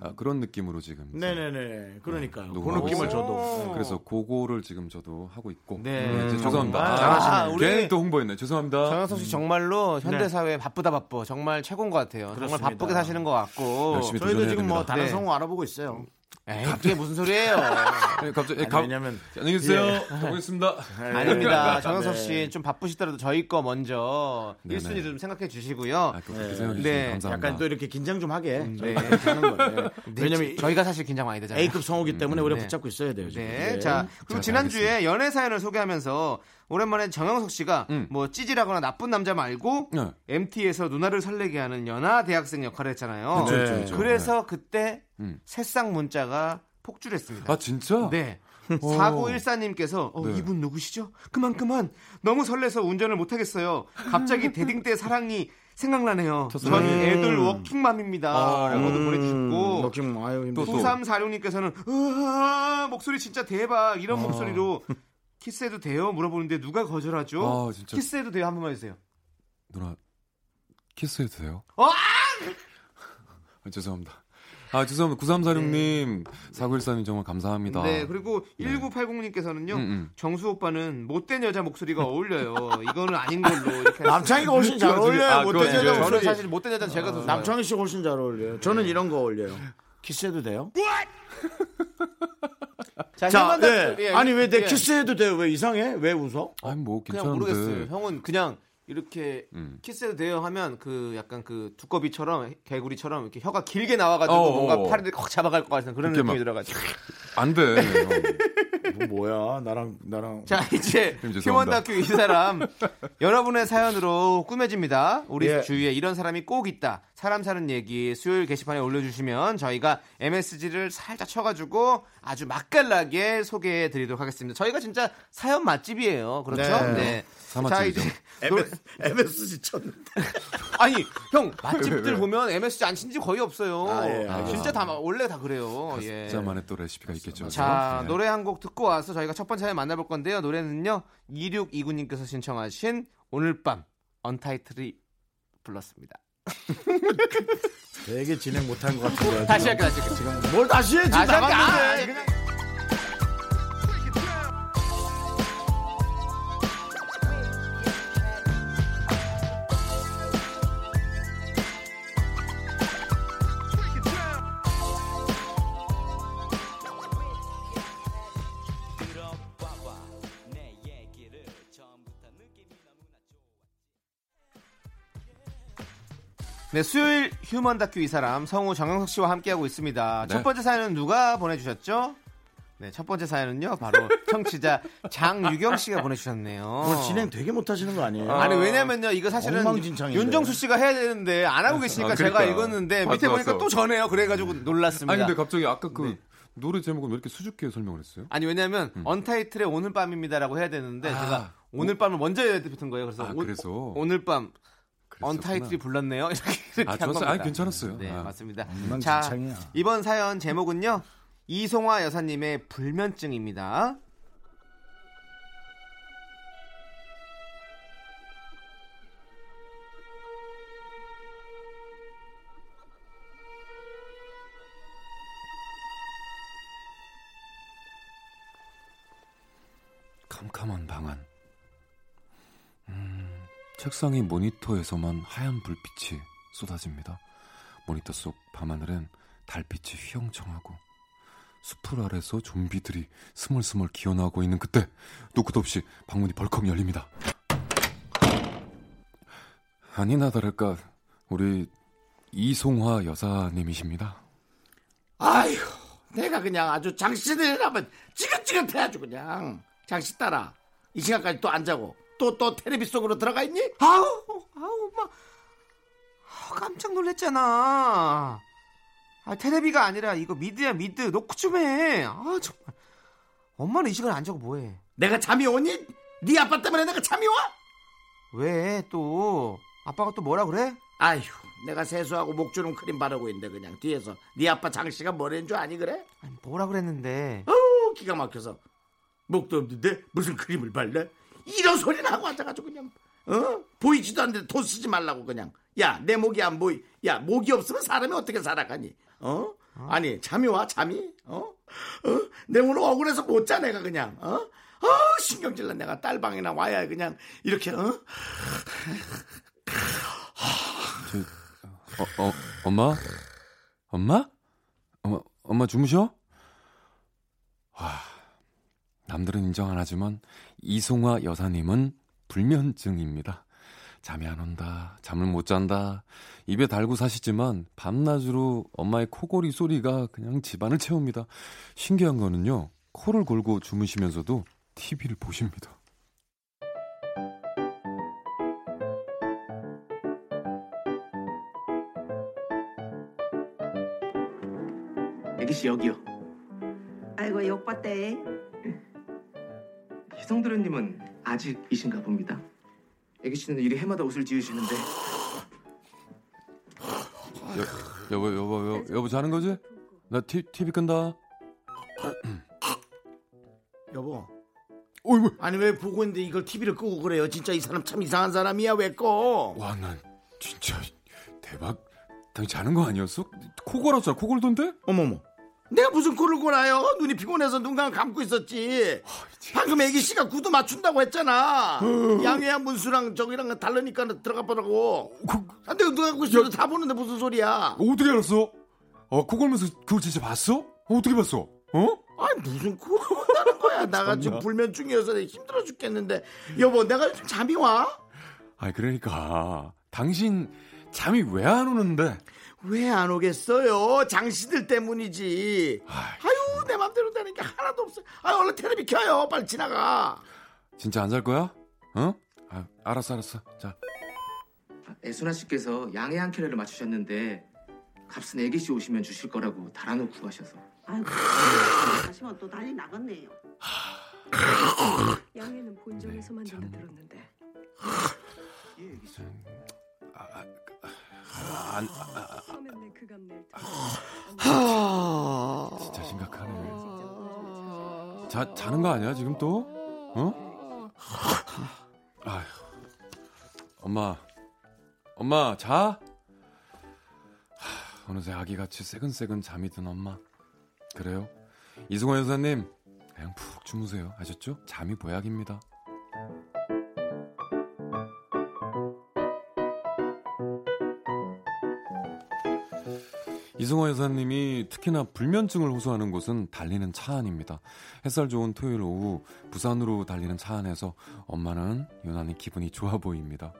아, 그런 느낌으로 지금 네네네 그러니까요. 그 느낌을 저도 그래서 그거를 지금 저도 하고 있고 네. 네, 죄송합니다. 잘하시네. 괜히 또 홍보했네. 죄송합니다. 정영석 씨 정말로 현대사회에 네. 바쁘다 정말 최고인 것 같아요. 그렇습니다. 정말 바쁘게 사시는 것 같고 열심히 저희도 지금 됩니다. 뭐 다른 네. 성우 알아보고 있어요. 에이, 갑자기 무슨 소리예요? 갑자기 왜냐면 안녕히 계세요. 고맙습니다. 예. 아닙니다. 정영석 씨 좀 네. 바쁘시더라도 저희 거 먼저 1순위 좀 생각해 주시고요. 아, 네. 네. 감사합니다. 약간 또 이렇게 긴장 좀 하게. 네. 네. 왜냐면 저희가 사실 긴장 많이 되잖아요. A급 성우기 때문에 우리가 네. 붙잡고 있어야 돼요. 지금. 네. 네. 자, 그럼 지난주에 연애 사연을 소개하면서 오랜만에 정영석 씨가 뭐 찌질하거나 나쁜 남자 말고 네. MT에서 누나를 설레게 하는 연하 대학생 역할을 했잖아요. 네. 그렇죠. 그래서 네. 그때 새싹 문자가 폭주했습니다. 아 진짜? 네. 4914님께서 네. 이분 누구시죠? 그만 너무 설레서 운전을 못하겠어요. 갑자기 대딩 때 사랑이 생각나네요. 전 애들 워킹맘입니다. 아, 라고도 보내주셨고 워킹맘. 9346님께서는 목소리 진짜 대박 이런 목소리로 키스해도 돼요? 물어보는데 누가 거절하죠? 아, 진짜. 키스해도 돼요? 한 번만 해주세요. 누나 키스해도 돼요? 죄송합니다. 아, 죄송합니다. 9346님, 4914님 정말 감사합니다. 네, 그리고 1980님께서는요, 정수 오빠는 못된 여자 목소리가 어울려요. 이거는 아닌 걸로. 이렇게 남창이가 훨씬 잘 어울려요. 아, 못된 여자 목소리. 저는 사실 못된 여자는 제가 더 좋아요. 남창이 씨가 훨씬 잘 어울려요. 저는 이런 거 어울려요. 키스해도 돼요? 자 네. 예, 아니 왜 내 키스해도 돼요? 왜 이상해? 왜 웃어? 아니 뭐 괜찮은데. 그냥 모르겠어요. 형은 그냥. 이렇게 키스해도 돼요 하면 그 약간 그 두꺼비처럼 개구리처럼 이렇게 혀가 길게 나와가지고 뭔가 팔을 콕 잡아갈 것 같은 그런 느낌이 들어가지고 안 돼. 너 뭐야 나랑. 자 이제 휴먼다큐 이 사람 여러분의 사연으로 꾸며집니다. 우리 예. 주위에 이런 사람이 꼭 있다. 사람 사는 얘기 수요일 게시판에 올려주시면 저희가 MSG를 살짝 쳐가지고 아주 맛깔나게 소개해드리도록 하겠습니다. 저희가 진짜 사연 맛집이에요. 그렇죠? 네. 네. 자 이제 MSG 쳤는데 아니 형 맛집들 왜. 보면 MSG 안 친지 거의 없어요. 아, 예, 진짜 다 원래 다 그래요. 각자만의 예. 또 레시피가 있겠죠. 자 네. 노래 한 곡 듣고 와서 저희가 첫 번째 사연 만나볼 건데요. 노래는요 2629님께서 신청하신 오늘 밤 언타이틀이 불렀습니다. 되게 진행 못한 것 같아요. 다시 할게. 지금 뭘 다시 해? 지금 나갔는데. 네, 수요일 휴먼 다큐 이 사람 성우 정영석 씨와 함께하고 있습니다. 네. 첫 번째 사연은 누가 보내주셨죠? 네, 첫 번째 사연은요 바로 청취자 장유경 씨가 보내주셨네요. 진행 되게 못하시는 거 아니에요? 아니 왜냐면요 이거 사실은 윤정수 씨가 해야 되는데 안 하고 계시니까 그러니까. 제가 읽었는데 밑에 보니까 또 저네요. 그래가지고 놀랐습니다. 아니 근데 갑자기 아까 그 네. 노래 제목은 왜 이렇게 수줍게 설명을 했어요? 아니 왜냐면 언타이틀의 오늘 밤입니다라고 해야 되는데 제가 오늘 밤을 먼저 해야 되는 거예요. 그래서. 오늘 밤. 언타이틀이 불렀네요. 이렇게 한 겁니다. 아, 괜찮았어요. 네, 아. 맞습니다. 자, 이번 사연 제목은요. 이송화 여사님의 불면증입니다. 캄캄한 방 안. 책상의 모니터에서만 하얀 불빛이 쏟아집니다. 모니터 속 밤하늘엔 달빛이 휘영청하고 수풀 아래서 좀비들이 스멀스멀 기어나오고 있는 그때 노크도 없이 방문이 벌컥 열립니다. 아니나 다를까 우리 이송화 여사님이십니다. 아휴, 내가 그냥 아주 장씨들이라면 지긋지긋해가지고 그냥. 장씨 따라 이 시간까지 또 안 자고 또 테레비 속으로 들어가 있니? 아우 막 깜짝 놀랐잖아. 아, 테레비가 아니라 이거 미드야 미드. 놓고 좀 해. 아 정말. 엄마는 이 시간에 안 자고 뭐해? 내가 잠이 오니? 네 아빠 때문에 내가 잠이 와? 왜 또? 아빠가 또 뭐라 그래? 아휴, 내가 세수하고 목 주름 크림 바르고 있는데 그냥 뒤에서 네 아빠 장씨가 뭐라는 줄 아니 그래? 아니, 뭐라 그랬는데? 어우, 기가 막혀서 목도 없는데 무슨 크림을 발래? 이런 소리를 하고 앉아가지고 그냥 보이지도 않는데 돈 쓰지 말라고 그냥. 야, 내 목이 안 보이. 야, 목이 없으면 사람이 어떻게 살아가니? 아니 잠이 와 잠이? 내 오늘 억울해서 못 자 내가 그냥. 신경질나. 내가 딸방이나 와야 그냥 이렇게 엄마 주무셔? 와, 남들은 인정 안 하지만 이송화 여사님은 불면증입니다. 잠이 안 온다, 잠을 못 잔다 입에 달고 사시지만 밤낮으로 엄마의 코골이 소리가 그냥 집안을 채웁니다. 신기한 거는요, 코를 골고 주무시면서도 TV를 보십니다. 애기씨 여기요. 아이고 욕봤대. 희성도련님은 아직이신가 봅니다. 애기씨는 이리 해마다 옷을 지으시는데. 여보 자는 거지? 나 TV 끈다. 여보. 어이구. 아니 왜 보고 있는데 이걸 TV를 끄고 그래요? 진짜 이 사람 참 이상한 사람이야. 왜 꺼? 와, 난 진짜 대박. 너 자는 거 아니었어? 코 골았잖아. 코 골던데? 어머머. 내가 무슨 코를 골아요? 눈이 피곤해서 눈 감고 있었지. 방금 애기씨가 구두 맞춘다고 했잖아. 양해한 문수랑 저기랑 다르니까 들어가 보라고. 근데 누가 갖고 있어도 다 보는데 무슨 소리야. 어떻게 알았어? 코 골면서 그거 진짜 봤어? 어떻게 봤어? 아니 무슨 코를 골다는 거야. 나가 지금 불면증이어서 힘들어 죽겠는데. 여보 내가 요즘 잠이 와? 아니 그러니까 당신 잠이 왜 안 오는데? 왜 안 오겠어요? 장씨들 때문이지. 아유, 내 맘대로 되는 게 하나도 없어요. 아유, 얼른 텔레비 켜요. 빨리 지나가. 진짜 안 잘 거야? 어? 아, 알았어. 자. 애순아 씨께서 양해 한 켤레를 맞추셨는데 값은 애기씨 오시면 주실 거라고 달아놓고 가셔서. 아유, 가시면 또 난리 나겠네요. 양해는 본점에서만 된다 들었는데. 예, 애기씨. 진짜 심각하네. 자는 거 아니야 지금 또? 아휴, 엄마 자? 어느새 아기같이 새근새근 잠이 든 엄마. 그래요? 이승원 여사님 그냥 푹 주무세요. 아셨죠? 잠이 보약입니다. 이승화 여사님이 특히나 불면증을 호소하는 곳은 달리는 차 안입니다. 햇살 좋은 토요일 오후 부산으로 달리는 차 안에서 엄마는 유난히 기분이 좋아 보입니다.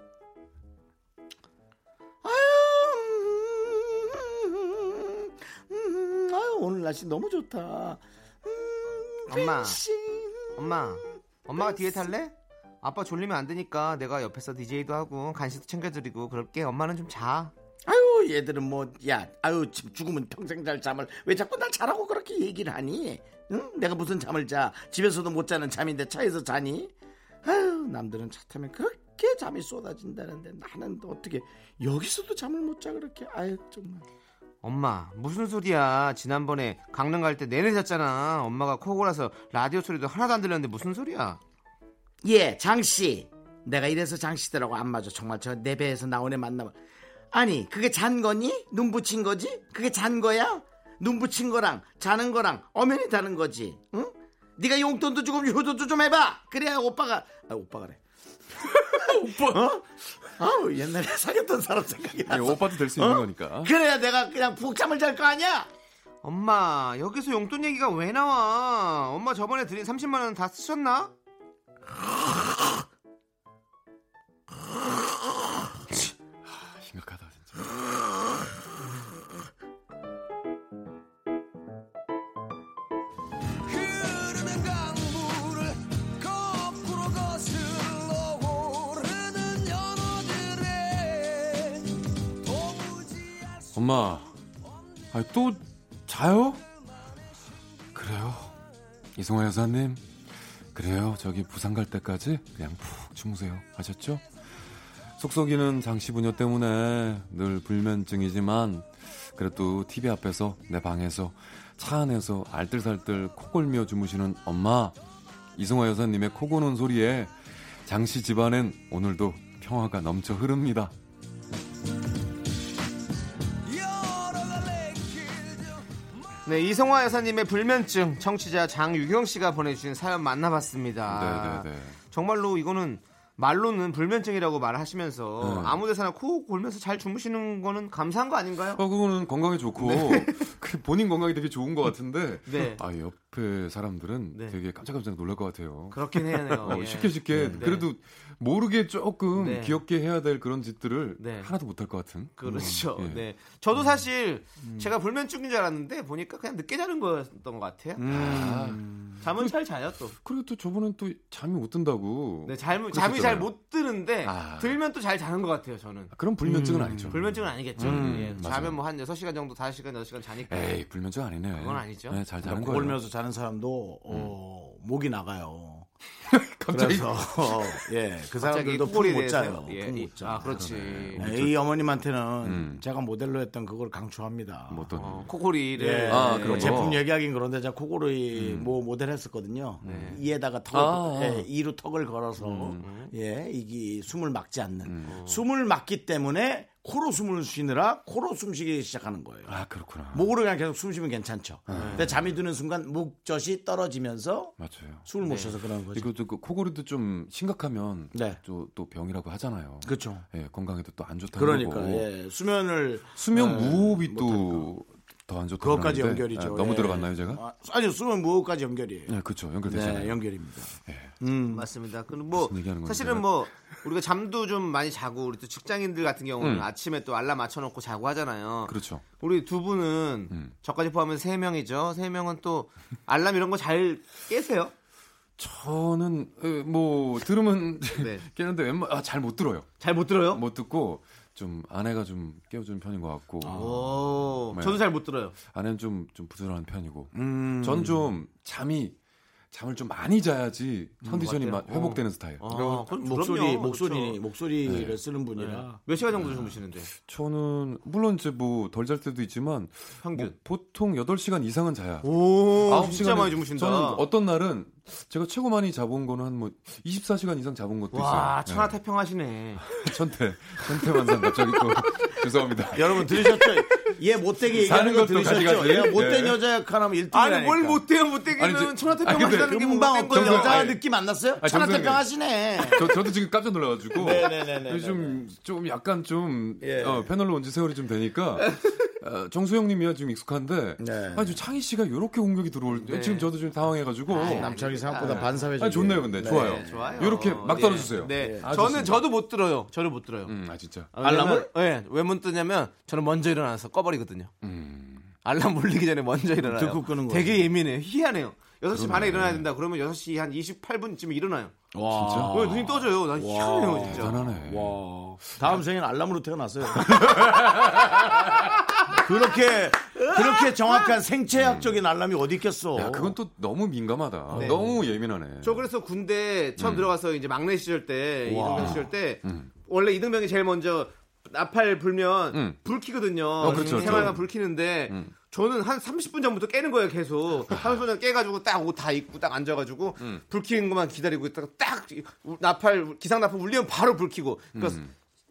아유, 오늘 날씨 너무 좋다. 엄마가 뒤에 탈래? 아빠 졸리면 안 되니까 내가 옆에서 DJ도 하고 간식도 챙겨드리고 그럴게. 엄마는 좀 자. 얘들은 죽으면 평생 잘 잠을 왜 자꾸 날 자라고 그렇게 얘기를 하니? 응? 내가 무슨 잠을 자? 집에서도 못 자는 잠인데 차에서 자니? 아유, 남들은 차 타면 그렇게 잠이 쏟아진다는데 나는 어떻게 여기서도 잠을 못 자 그렇게. 아유 정말. 엄마 무슨 소리야. 지난번에 강릉 갈 때 내내 잤잖아. 엄마가 코 골아서 라디오 소리도 하나도 안 들렸는데 무슨 소리야. 예, 장씨. 내가 이래서 장씨들하고 안 맞아. 정말 저 내 배에서 나온 애 만나면. 아니 그게 잔 거니? 눈 붙인 거지? 그게 잔 거야? 눈 붙인 거랑 자는 거랑 엄연히 다른 거지. 응? 네가 용돈도 주고 효도도 좀 해봐. 그래야 오빠가. 아, 오빠가래. 오빠. 아우, 옛날에 사귀었던 사람 생각이 나서. 아니, 오빠도 될 수 있는 거니까. 그래야 내가 그냥 푹 잠을 잘 거 아니야? 엄마 여기서 용돈 얘기가 왜 나와? 엄마 저번에 드린 30만 원 다 쓰셨나? 엄마, 아, 또 자요? 그래요, 이승화 여사님. 그래요, 저기 부산 갈 때까지 그냥 푹 주무세요. 아셨죠? 속속이는 장시분여 때문에 늘 불면증이지만 그래도 TV 앞에서, 내 방에서, 차 안에서 알뜰살뜰 코골며 주무시는 엄마, 이승화 여사님의 코고는 소리에 장씨 집안엔 오늘도 평화가 넘쳐 흐릅니다. 네, 이성화 여사님의 불면증, 청취자 장유경 씨가 보내주신 사연 만나봤습니다. 네네네. 정말로 이거는 말로는 불면증이라고 말하시면서 아무데서나 코 골면서 잘 주무시는 거는 감사한 거 아닌가요? 그거는 건강에 좋고, 네. 본인 건강이 되게 좋은 것 같은데, 네. 아, 옆에 사람들은 네. 되게 깜짝깜짝 놀랄 것 같아요. 그렇긴 해요. 예. 쉽게 네. 그래도 모르게 조금 네. 귀엽게 해야 될 그런 짓들을 네. 하나도 못할 것 같은. 그렇죠. 예. 네. 저도 사실 제가 불면증인 줄 알았는데 보니까 그냥 늦게 자는 거였던 것 같아요. 아, 잠은 잘 자요 또. 그리고 또 저번엔 또 잠이 못 든다고. 네, 잠이 잘 못 드는데 들면 또 잘 자는 것 같아요 저는. 그럼 불면증은 아니죠. 불면증은 아니겠죠. 예. 자면 뭐 한 6시간 정도, 5시간, 6시간 자니까. 에이, 불면증 아니네요. 그건 아니죠. 네, 잘 자는 거예요. 골면서 자는 사람도 목이 나가요. 갑자기. 그래서 예, 그 사람들도 푹 못 자요. 예. 푹 못 자. 아, 그렇지. 네, 이 어머님한테는 제가 모델로 했던 그걸 강추합니다. 뭐 어떤 코골이를 예, 아, 그런 제품 얘기하긴 그런데 제가 코골이 뭐 모델 했었거든요. 네. 이에다가 턱을 예, 이로 턱을 걸어서 예, 이게 숨을 막지 않는. 숨을 막기 때문에 코로 숨을 쉬느라 코로 숨쉬기 시작하는 거예요. 아, 그렇구나. 목으로 그냥 계속 숨쉬면 괜찮죠. 네. 근데 잠이 드는 순간 목젖이 떨어지면서 맞아요. 숨을 못 쉬어서 그런 거죠. 이거 그 코골이도 좀 심각하면 네. 또 병이라고 하잖아요. 그렇죠. 예, 건강에도 또 안 좋다는 거고. 그러니까 예, 수면 무호흡이 또 더 안 좋다. 그것까지 연결이죠. 예, 너무 예. 들어갔나요, 제가? 아, 아니요, 수면 무호흡까지 연결이에요. 네, 그렇죠. 연결되잖아요. 네, 연결입니다. 예. 맞습니다. 그럼 뭐 사실은 뭐 우리가 잠도 좀 많이 자고, 우리 또 직장인들 같은 경우는 아침에 또 알람 맞춰놓고 자고 하잖아요. 그렇죠. 우리 두 분은 저까지 포함해서 3명이죠. 3명은 또 알람 이런 거 잘 깨세요? 저는 뭐 들으면 네. 깨는데 잘 못 들어요. 잘 못 들어요? 못 듣고 좀 아내가 좀 깨워주는 편인 것 같고. 오, 네. 저도 잘 못 들어요. 아내는 좀 부지런한 편이고. 전 좀 잠을 좀 많이 자야지 컨디션이 회복되는 스타일. 아, 목소리를 그렇죠. 쓰는 분이라. 네. 몇 시간 정도 주무시는데? 저는 물론 이제 뭐 덜 잘 때도 있지만 평균 뭐 보통 8시간 이상은 자야. 오, 9시간 진짜 많이 주무신다. 저는 어떤 날은 제가 최고 많이 자본 거는 한 뭐 24시간 이상 자본 것도 있어요. 와, 천하태평하시네. 천태만상 갑자기 또 죄송합니다. 여러분 들으셨죠? 얘 못되게 얘기하는 거 들으셨죠? 얘 못된 여자 역할하면 1등이라니까. 아니 뭘 못돼요, 못되기는 천하태평하시다는 게 뭔가. 어떤 여자 느낌 안 났어요? 천하태평하시네. 저도 지금 깜짝 놀라가지고 좀 약간 좀 패널로 온 지 세월이 좀 되니까 정수영님이야 지금 익숙한데 아니 창희 씨가 이렇게 공격이 들어올 때 지금 저도 좀 당황해가지고. 남창희 생각보다 반사회적이에요. 아니, 좋네요. 근데 좋아요. 이렇게 막 떨어주세요. 네. 아, 저는 저도 못 들어요. 아 진짜. 알람을? 네. 왜 못 뜨냐면 저는 먼저 일어나서 꺼버리거든요. 알람 울리기 전에 먼저 일어나요. 듣고 끄는 거. 되게 예민해요. 희한해요. 6시 반에 일어나야 된다. 그러면 6시 한 28분쯤에 일어나요. 와. 진짜? 왜 눈이 떠져요? 난 희한해요 진짜. 대단하네. 와. 다음 생에는 알람으로 태어났어요. 그렇게 정확한 생체학적인 알람이 어디 있겠어. 야, 그건 또 너무 민감하다. 네. 너무 예민하네. 저 그래서 군대 처음 들어가서 이제 막내 시절 때, 이등병 시절 때 원래 이등병이 제일 먼저 나팔 불면 불 켜거든요. 그렇죠. 생활관 불 켜는데 저는 한 30분 전부터 깨는 거예요, 계속. 30분 전 깨가지고 딱 옷 다 입고 딱 앉아가지고 불 켜는 것만 기다리고 있다가 딱 나팔, 기상나팔 울리면 바로 불 켜고. 그러니까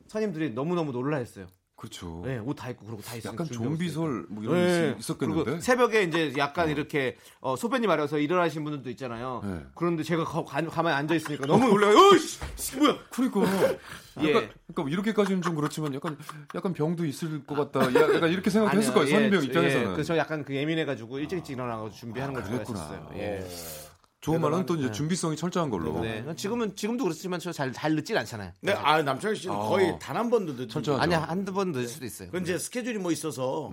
선임들이 너무너무 놀라했어요. 그렇죠. 네, 옷 다 입고 그러고 다 있어요. 약간 좀비설 뭐 이런 게 있었겠는데. 그리고 새벽에 이제 약간 이렇게 소변이 마려서 일어나신 분들도 있잖아요. 네. 그런데 제가 가만히 앉아 있으니까 너무 놀라요. 어이씨, 뭐야? 그러니까. 그러니까 이렇게까지는 좀 그렇지만 약간 병도 있을 것 같다. 약간 이렇게 생각했을 거예요. 선병 입장에서는. 그래서 약간 그 예민해가지고 일찍 일어나서 준비하는 걸 좋아했었어요. 예. 좋은 말은 또 이제 준비성이 철저한 걸로. 네. 지금도 그렇지만 저 잘 늦진 않잖아요. 네, 아 남창희 씨는 거의 단 한 번도 늦지. 철저하죠. 아니 한두 번 늦을 수도 있어요. 그건 이제 스케줄이 뭐 있어서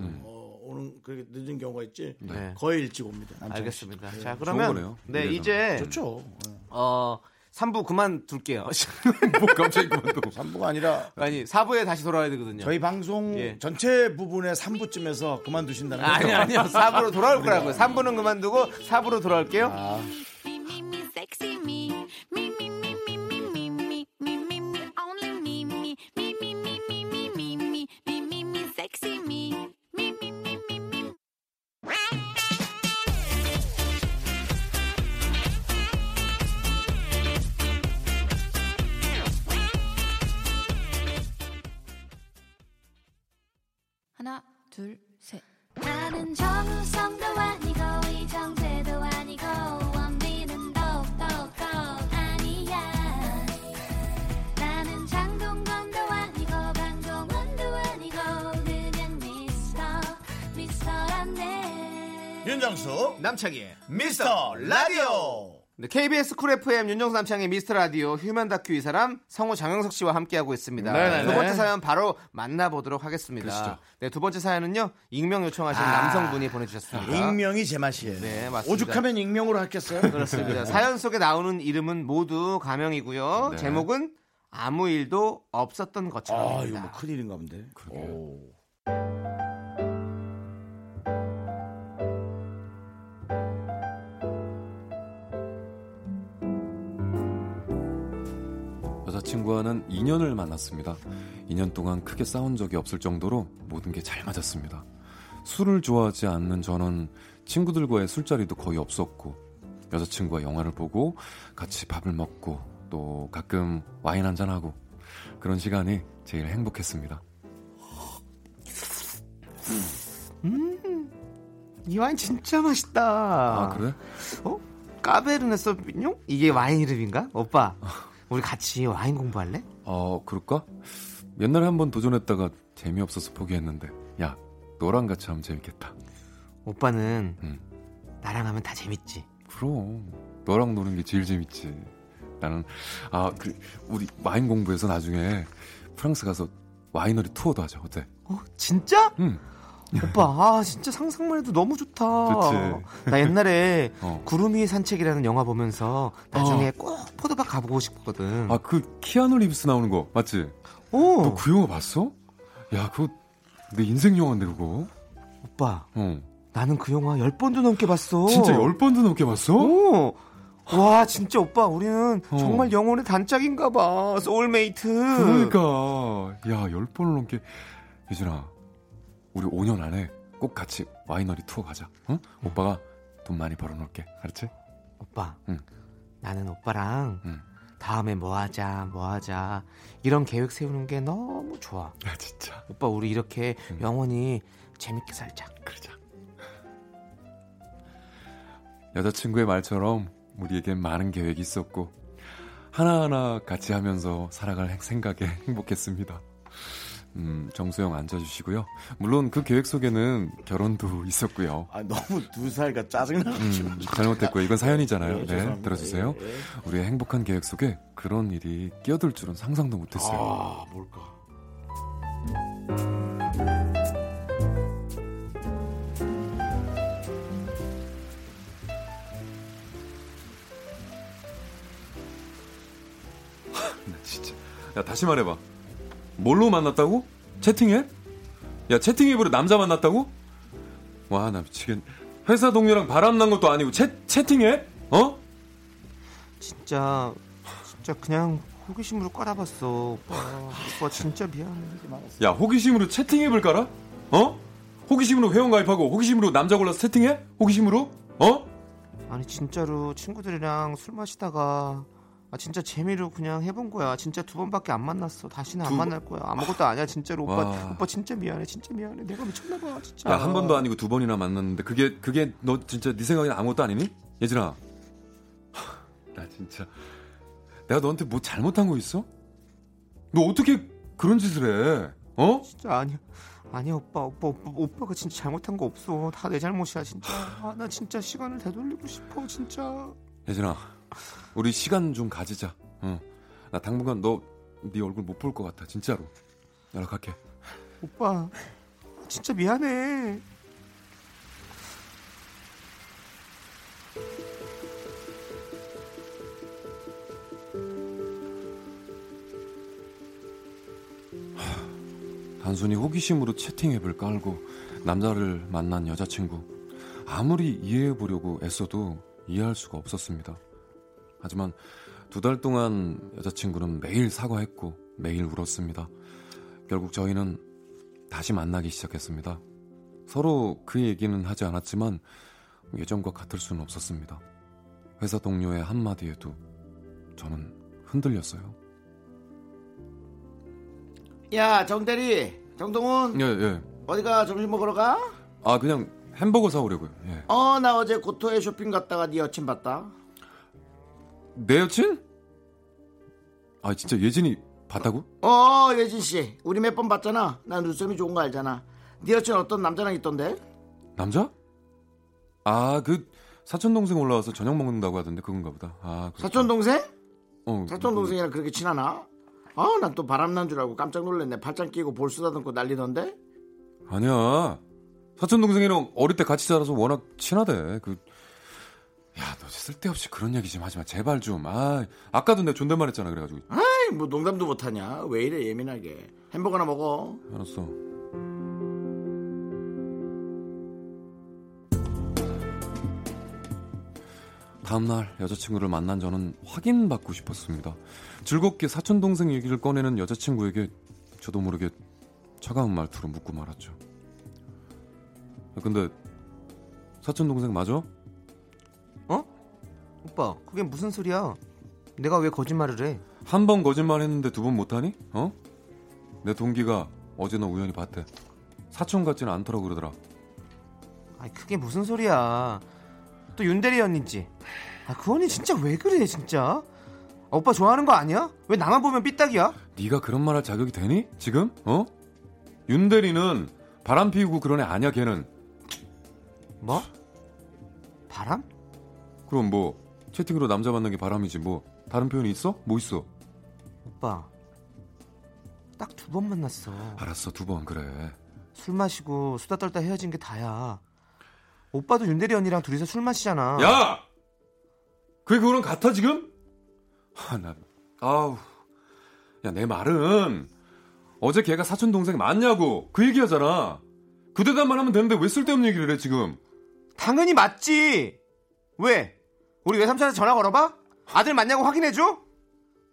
오는 그렇게 늦은 경우가 있지. 네. 거의 일찍 옵니다. 알겠습니다. 자 그러면 좋은 거네요. 네 이제 좋죠. 3부 그만둘게요. 뭐 갑자기 그만두고. 3부가 아니라. 아니, 4부에 다시 돌아와야 되거든요. 저희 방송 예. 전체 부분에 3부쯤에서 그만두신다는 거죠? 아니요, 아니요. 4부로 돌아올 거라고요. 3부는 그만두고 4부로 돌아올게요. 아. 하나, 둘, 셋. 나는 정우성도 아니고 이정재도 아니고 원빈은 더욱더 아니야. 나는 장동건도 아니고 방종원도 아니고 그냥 미스터란데. 윤정수 남창희의 미스터라디오. KBS 쿨 FM 윤정수 남창의 미스터라디오 휴먼 다큐 이 사람 성우 정영석 씨와 함께하고 있습니다. 네네네. 두 번째 사연 바로 만나보도록 하겠습니다. 네, 두 번째 사연은요. 익명 요청하신 남성분이 보내주셨습니다. 익명이 제 맛이에요. 네, 맞습니다. 오죽하면 익명으로 했겠어요? 그렇습니다. 사연 속에 나오는 이름은 모두 가명이고요. 네. 제목은 아무 일도 없었던 것처럼. 아, 이거 뭐 큰일인가 본데. 그러게요. 친구와는 2년을 만났습니다. 2년 동안 크게 싸운 적이 없을 정도로 모든 게 잘 맞았습니다. 술을 좋아하지 않는 저는 친구들과의 술자리도 거의 없었고, 여자친구와 영화를 보고 같이 밥을 먹고 또 가끔 와인 한잔하고 그런 시간이 제일 행복했습니다. 이 와인 진짜 맛있다. 아, 그래? 어? 까베르네 소비뇽? 이게 와인 이름인가? 오빠 우리 같이 와인 공부할래? 그럴까? 옛날에 한번 도전했다가 재미없어서 포기했는데, 야, 너랑 같이 하면 재밌겠다. 오빠는 나랑 하면 다 재밌지. 그럼 너랑 노는 게 제일 재밌지. 나는 우리 와인 공부해서 나중에 프랑스 가서 와이너리 투어도 하자. 어때? 진짜? 응. 오빠, 진짜 상상만 해도 너무 좋다. 좋지. 나 옛날에 구름 위의 산책이라는 영화 보면서 나중에 꼭 포도밭 가보고 싶거든. 아, 그 키아누 리브스 나오는 거 맞지? 오. 너 그 영화 봤어? 야, 그거 내 인생 영화인데 그거. 오빠, 나는 그 영화 10번도 넘게 봤어. 진짜 10번도 넘게 봤어? 오. 와, 진짜 오빠 우리는 정말 영혼의 단짝인가 봐. 소울메이트. 그러니까. 야, 10번을 넘게. 예진아, 우리 5년 안에 꼭 같이 와이너리 투어 가자. 응? 오빠가 돈 많이 벌어놓을게. 알았지? 오빠, 나는 오빠랑 다음에 뭐 하자 이런 계획 세우는 게 너무 좋아. 야, 진짜. 오빠 우리 이렇게 영원히 재밌게 살자. 그러자. 여자친구의 말처럼 우리에겐 많은 계획이 있었고 하나하나 같이 하면서 살아갈 생각에 행복했습니다. 정수영 앉아주시고요. 물론 그 계획 속에는 결혼도 있었고요. 아, 너무 두 살과 짜증나가지고. 잘못됐고요. 이건 사연이잖아요. 네, 들어주세요. 예. 우리의 행복한 계획 속에 그런 일이 끼어들 줄은 상상도 못했어요. 아, 뭘까. 나 진짜. 야, 다시 말해봐. 뭘로 만났다고? 채팅앱? 야, 채팅앱으로 남자 만났다고? 와, 나 미치겠네. 회사 동료랑 바람난 것도 아니고 채팅앱? 어? 진짜 그냥 호기심으로 깔아봤어. 오빠 진짜 미안해. 야, 호기심으로 채팅앱을 깔아? 어? 호기심으로 회원 가입하고 호기심으로 남자 골라서 채팅앱? 호기심으로? 어? 아니, 진짜로 친구들이랑 술 마시다가 진짜 재미로 그냥 해본 거야. 진짜 2번밖에 안 만났어. 다시는 안 만날 거야. 아무것도 아니야 진짜로. 와. 오빠 진짜 미안해. 내가 미쳤나 봐 진짜. 야, 한 번도 아니고 2번이나 만났는데 그게 너 진짜 네 생각엔 아무것도 아니니? 예진아, 나 진짜 내가 너한테 뭐 잘못한 거 있어? 너 어떻게 그런 짓을 해? 어? 진짜 아니야 오빠가 진짜 잘못한 거 없어. 다 내 잘못이야 진짜. 나 진짜 시간을 되돌리고 싶어 진짜. 예진아, 우리 시간 좀 가지자. 나 당분간 네 얼굴 못 볼 것 같아 진짜로. 연락할게. 오빠 진짜 미안해. 단순히 호기심으로 채팅 앱을 깔고 남자를 만난 여자친구, 아무리 이해해보려고 애써도 이해할 수가 없었습니다. 하지만 두 달 동안 여자친구는 매일 사과했고 매일 울었습니다. 결국 저희는 다시 만나기 시작했습니다. 서로 그 얘기는 하지 않았지만 예전과 같을 수는 없었습니다. 회사 동료의 한마디에도 저는 흔들렸어요. 야, 정대리, 정동훈. 예. 어디가? 점심 먹으러 가? 아, 그냥 햄버거 사오려고요. 예. 나 어제 고토에 쇼핑 갔다가 네 여친 봤다. 내 여친? 아, 진짜 예진이 봤다고? 예진씨, 우리 몇 번 봤잖아. 난 눈썹이 좋은 거 알잖아. 네 여친 어떤 남자랑 있던데? 남자? 아, 그 사촌동생 올라와서 저녁 먹는다고 하던데 그건가 보다. 아, 사촌동생? 사촌동생이랑 그렇게 친하나? 난 또 바람난 줄 알고 깜짝 놀랐네. 팔짱 끼고 볼 쓰다듬고 난리던데? 아니야, 사촌동생이랑 어릴 때 같이 자라서 워낙 친하대. 그, 야, 너 쓸데없이 그런 얘기 좀 하지 마, 제발 좀. 아, 아까도 내가 존댓말 했잖아. 그래가지고 아이, 뭐 농담도 못하냐. 왜 이래 예민하게. 햄버거나 먹어. 알았어. 다음날 여자친구를 만난 저는 확인받고 싶었습니다. 즐겁게 사촌동생 얘기를 꺼내는 여자친구에게 저도 모르게 차가운 말투로 묻고 말았죠. 근데 사촌동생 맞아? 어? 오빠, 그게 무슨 소리야? 내가 왜 거짓말을 해? 한 번 거짓말했는데 두 번 못하니? 어? 내 동기가 어제 너 우연히 봤대. 사촌 같지는 않더라고 그러더라. 아니, 그게 무슨 소리야. 또 윤대리 언니지. 아, 그 언니 진짜 왜 그래 진짜. 아, 오빠 좋아하는 거 아니야? 왜 나만 보면 삐딱이야? 네가 그런 말 할 자격이 되니? 지금? 어? 윤대리는 바람 피우고 그런 애 아니야 걔는. 뭐? 바람? 그럼 뭐 채팅으로 남자 만난 게 바람이지 뭐. 다른 표현이 있어? 뭐 있어? 오빠, 딱 두 번 만났어. 알았어, 두 번. 그래, 술 마시고 수다 떨다 헤어진 게 다야. 오빠도 윤대리 언니랑 둘이서 술 마시잖아. 야! 그게 그거랑 같아 지금? 야, 내 말은 어제 걔가 사촌동생 맞냐고 그 얘기하잖아. 그 대답만 하면 되는데 왜 쓸데없는 얘기를 해 지금. 당연히 맞지. 왜? 우리 외삼촌한테 전화 걸어봐? 아들 맞냐고 확인해줘?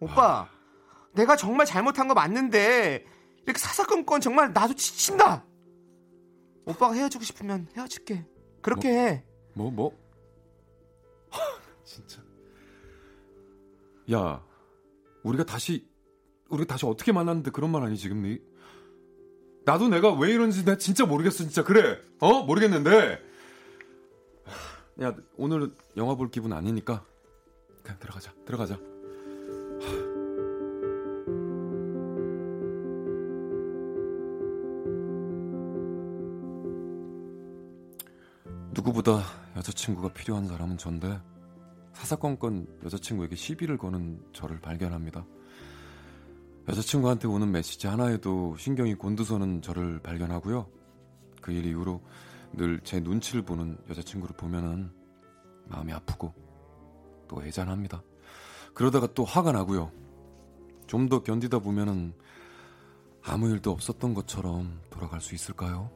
오빠, 내가 정말 잘못한 거 맞는데 이렇게 사사건건 정말 나도 지친다. 오빠가 헤어지고 싶으면 헤어질게. 그렇게 해. 뭐? 진짜. 야, 우리가 다시 어떻게 만났는데 그런 말 아니 지금. 네, 나도 내가 왜 이런지 내가 진짜 모르겠어 진짜. 그래, 모르겠는데. 야, 오늘 영화 볼 기분 아니니까 그냥 들어가자. 누구보다 여자친구가 필요한 사람은 전데 사사건건 여자친구에게 시비를 거는 저를 발견합니다. 여자친구한테 오는 메시지 하나에도 신경이 곤두서는 저를 발견하고요. 그 일 이후로 늘 제 눈치를 보는 여자친구를 보면은 마음이 아프고 또 애잔합니다. 그러다가 또 화가 나고요. 좀 더 견디다 보면은 아무 일도 없었던 것처럼 돌아갈 수 있을까요?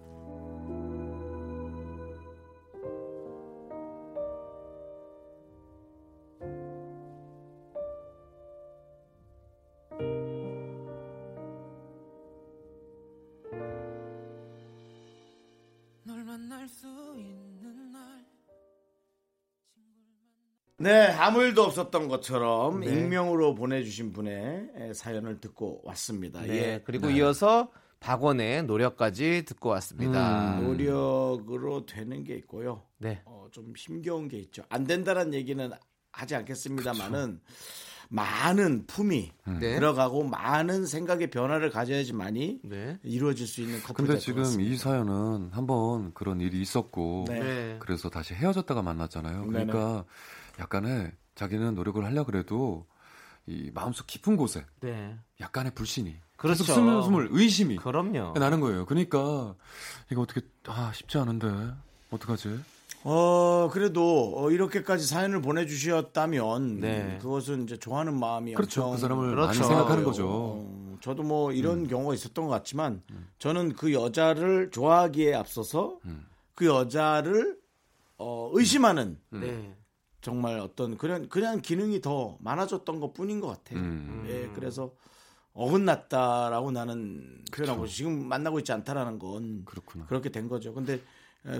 네, 아무 일도 없었던 것처럼. 네. 익명으로 보내주신 분의 사연을 듣고 왔습니다. 네, 예. 그리고 네. 이어서 박원의 노력까지 듣고 왔습니다. 노력으로 되는 게 있고요. 네. 좀 힘겨운 게 있죠. 안 된다는 얘기는 하지 않겠습니다만은 많은 품이 들어가고 많은 생각의 변화를 가져야지만이 이루어질 수 있는 커플이 될 것 같습니다. 근데 지금 이 사연은 한번 그런 일이 있었고 그래서 다시 헤어졌다가 만났잖아요. 그러니까 약간의 자기는 노력을 하려고 해도 이 마음속 깊은 곳에 약간의 불신이, 그렇죠, 계속 스물스물 의심이, 그럼요, 나는 거예요. 그러니까 이거 어떻게, 쉽지 않은데 어떡하지? 그래도 이렇게까지 사연을 보내주셨다면 네. 그것은 이제 좋아하는 마음이 그렇죠. 엄청 그 사람을 그렇죠. 많이 생각하는 거죠. 저도 뭐 이런 경우가 있었던 것 같지만 저는 그 여자를 좋아하기에 앞서서 그 여자를 의심하는 정말 어떤 그냥 기능이 더 많아졌던 것뿐인 것 같아요. 예, 그래서 어긋났다라고 나는 표현하고 그렇죠. 지금 만나고 있지 않다라는 건 그렇구나. 그렇게 된 거죠. 근데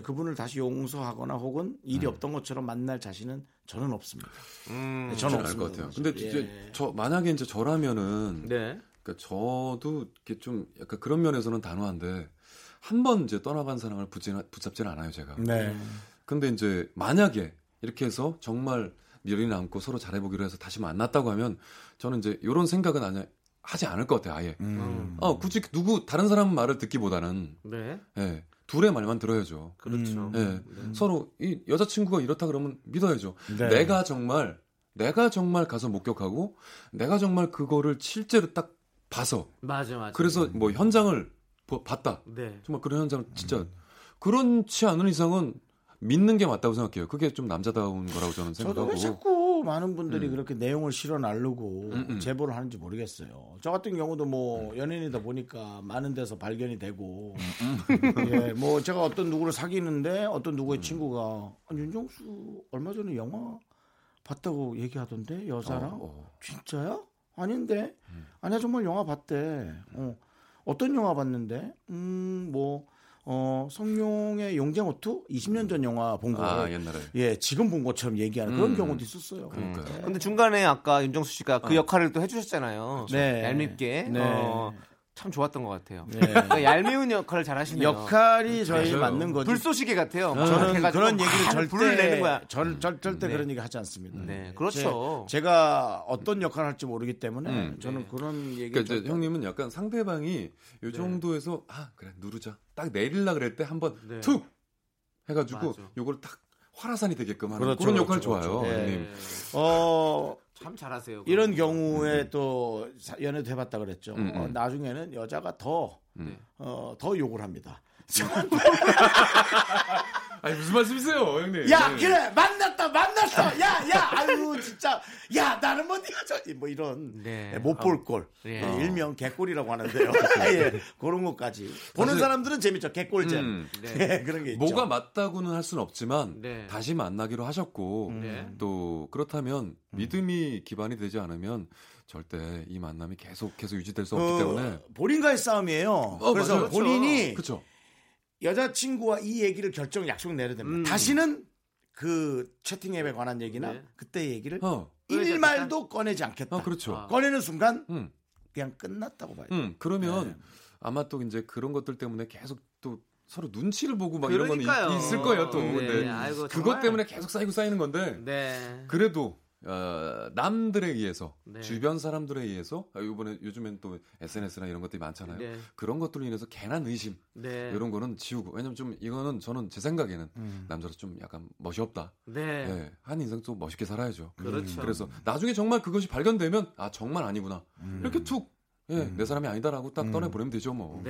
그분을 다시 용서하거나 혹은 일이 없던 것처럼 만날 자신은 저는 없습니다. 저는 없을 것 같아요. 근데 진짜 예. 저 만약에 이제 저라면은 네. 그러니까 저도 이렇게 좀 약간 그런 면에서는 단호한데 한 번 이제 떠나간 사람을 붙잡지는 않아요, 제가. 네. 근데 이제 만약에 이렇게 해서 정말 미련이 남고 서로 잘해보기로 해서 다시 만났다고 하면 저는 이제 이런 생각은 하지 않을 것 같아요, 아예. 굳이 누구 다른 사람 말을 듣기보다는 네. 예. 둘의 말만 들어야죠. 그렇죠. 예. 서로 이 여자친구가 이렇다 그러면 믿어야죠. 네. 내가 정말 가서 목격하고 내가 정말 그거를 실제로 딱 봐서. 맞아. 그래서 뭐 현장을 봤다. 네. 정말 그런 현장을 진짜 그렇지 않은 이상은 믿는 게 맞다고 생각해요. 그게 좀 남자다운 거라고 저는 생각하고. 저도 왜 자꾸 많은 분들이 그렇게 내용을 실어 나르고 제보를 하는지 모르겠어요. 저 같은 경우도 뭐 연예인이다 보니까 많은 데서 발견이 되고 예, 뭐 제가 어떤 누구를 사귀는데 어떤 누구의 친구가 윤정수 얼마 전에 영화 봤다고 얘기하던데 여자랑 진짜야? 아닌데 아니야 정말 영화 봤대. 어떤 영화 봤는데 뭐 성룡의 용쟁호투 20년 전 영화 본 거. 아, 옛날에. 예, 지금 본 것처럼 얘기하는 그런 경우도 있었어요. 그러니까요. 네. 근데 중간에 아까 윤정수 씨가 그 역할을 또 해주셨잖아요. 그렇죠. 네. 얄밉게. 네. 참 좋았던 것 같아요. 네. 그러니까 얄미운 역할을 잘하시네요. 역할이 저희 맞는 거죠. 불쏘시개 같아요. 저는 그런 얘기를 절대 내는 거야. 절대 그런 얘기 하지 않습니다. 네, 그렇죠. 제가 어떤 역할을 할지 모르기 때문에 저는 그런 얘기. 그러니까 형님은 약간 상대방이 요 정도에서 그래 누르자. 딱 내릴라 그럴 때 한번 툭 해가지고 요걸 딱 화라산이 되게끔 하는 그렇죠, 그런 역할 좋아요. 네. 형님. 참 잘하세요. 이런 경우에 또 연애도 해봤다 그랬죠. 나중에는 여자가 더 욕을 합니다. 아니 무슨 말씀이세요, 형님? 야 그래 만났어. 야 아유 진짜 야 나는 뭐 네가 저 뭐 이런 네. 못 볼 꼴 일명 개꼴이라고 하는데요. 예, 그런 것까지 보는 사실, 사람들은 재밌죠. 개꼴잼 네. 그런 게 있죠. 뭐가 맞다고는 할 수는 없지만 네. 다시 만나기로 하셨고 또 그렇다면 믿음이 기반이 되지 않으면. 절대 이 만남이 계속 유지될 수 없기 때문에 본인과의 싸움이에요. 그래서 맞아요. 본인이 그렇죠. 여자친구와 이 얘기를 약속 내려야 됩니다. 다시는 그 채팅 앱에 관한 얘기나 그때 얘기를 일말도 꺼내지 않겠다. 그렇죠. 꺼내는 순간 그냥 끝났다고 봐요. 그러면 아마 또 이제 그런 것들 때문에 계속 또 서로 눈치를 보고 막 그러니까요. 이런 건 있을 거예요. 또 네. 아이고, 그것 때문에 계속 쌓이는 건데 그래도 남들에 의해서 주변 사람들에 의해서 요즘엔 또 SNS나 이런 것들이 많잖아요. 그런 것들로 인해서 괜한 의심 이런 거는 지우고 왜냐면 좀 이거는 저는 제 생각에는 남자로서 좀 약간 멋이 없다. 한 인생 또 멋있게 살아야죠. 그렇죠. 그래서 나중에 정말 그것이 발견되면 정말 아니구나 이렇게 툭 내 사람이 아니다라고 딱 떠내버리면 되죠 뭐.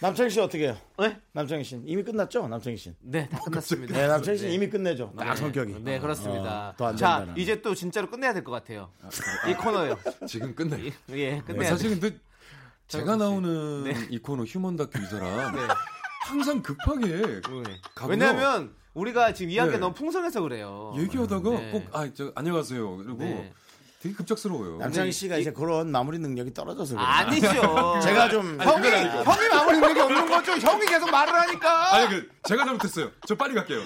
남창희 씨 어떻게 해요? 네? 남창희 씨 이미 끝났죠? 남창희 씨. 네, 다 끝났습니다. 네, 남창희 씨 이미 끝내죠. 딱 성격이. 네, 그렇습니다. 더 안 된다는. 자, 이제 또 진짜로 끝내야 될 것 같아요. 이 코너요. 지금 끝내. 예, 끝내. 사실 근데 제가 나오는 이 코너 휴먼 다큐 이 사람 항상 급하게 가고요. 왜냐하면 우리가 지금 이야기가 너무 풍성해서 그래요. 얘기하다가 꼭 저 안녕하세요. 그리고 되게 급작스러워요. 남창희 씨가 이제 그런 마무리 능력이 떨어져서 그래요. 아니죠. 제가 좀 형이 마무리 능력이 없는 거죠. 형이 계속 말을 하니까. 아니 제가 잘못했어요. 저 빨리 갈게요.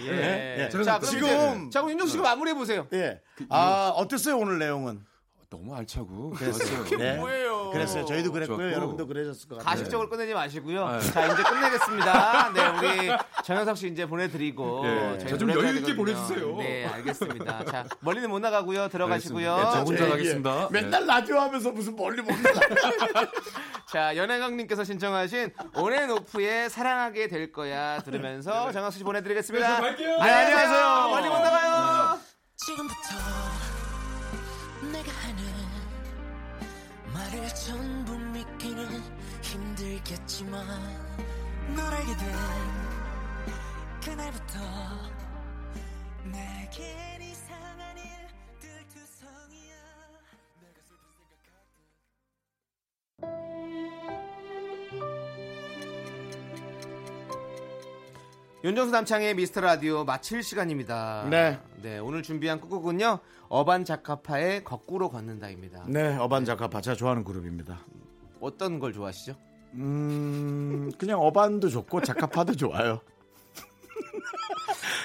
자 지금 윤정 씨가 마무리해 보세요. 예. 어땠어요 오늘 내용은? 너무 알차고. 그랬어요. 그게 뭐예요? 그랬어요. 저희도 그랬고요. 좋았고. 여러분도 그러셨을 것 같아요. 가식적으로 꺼내지 마시고요. 자, 이제 끝내겠습니다. 네, 우리 정영석 씨 이제 보내드리고. 저 좀 여유 있게 보내주세요. 네, 알겠습니다. 자, 멀리는 못 나가고요. 들어가시고요. 저 혼자 가겠습니다. 맨날 라디오 하면서 무슨 멀리 못 나가. 자, 연애강님께서 신청하신 온앤오프의 사랑하게 될 거야 들으면서 정영석 씨 보내드리겠습니다. 갈게요. 네, 안녕하세요. 멀리 못 나가요. 지금부터. 내가 하는 말을 전부 믿기는 힘들겠지만 널 알게 된 그날부터 내겐 이상한 일들 투성이야. 내가 슬픈 생각 같은. 윤정수 남창의 미스터라디오 마칠 시간입니다. 네. 네, 오늘 준비한 끝곡은요, 어반자카파의 거꾸로 걷는다입니다. 네, 어반자카파 제가 좋아하는 그룹입니다. 어떤 걸 좋아하시죠? 그냥 어반도 좋고 자카파도 좋아요.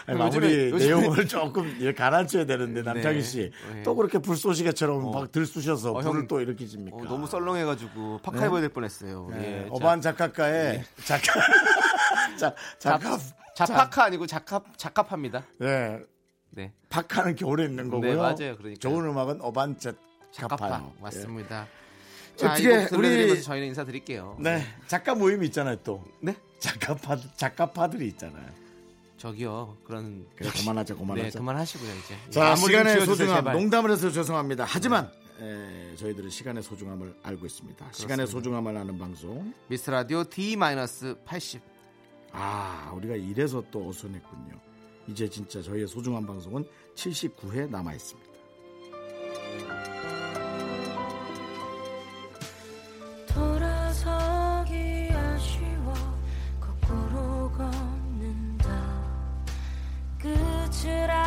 마무리 내용을 조금 가라앉혀야 되는데 남창희 씨 또 그렇게 불쏘시개처럼 막 들쑤셔서 불을 또 일으키십니까? 너무 썰렁해가지고 파카이버에 될 뻔했어요. 예, 어반 작가의 자파카 아니고 자카파입니다. 네, 파카는 겨울에 있는 거고요. 네, 맞아요. 그러니까 좋은 음악은 어반 자카파 맞습니다. 자, 어떻게 우리 저희는 인사드릴게요. 네, 작가 모임이 있잖아요 또. 네, 작가파들이 있잖아요. 저기요, 그런. 그래, 그만하자. 네, 그만하시고요, 이제. 자, 시간의 소중함, 제발. 농담을 해서 죄송합니다. 하지만, 저희들은 시간의 소중함을 알고 있습니다. 그렇습니다. 시간의 소중함을 아는 방송. 미스터 라디오 D-80. 아, 우리가 이래서 또 어수선했군요. 이제 진짜 저희의 소중한 방송은 79회 남아있습니다. 돌아서기 아쉬워, 거꾸로 건. Should I?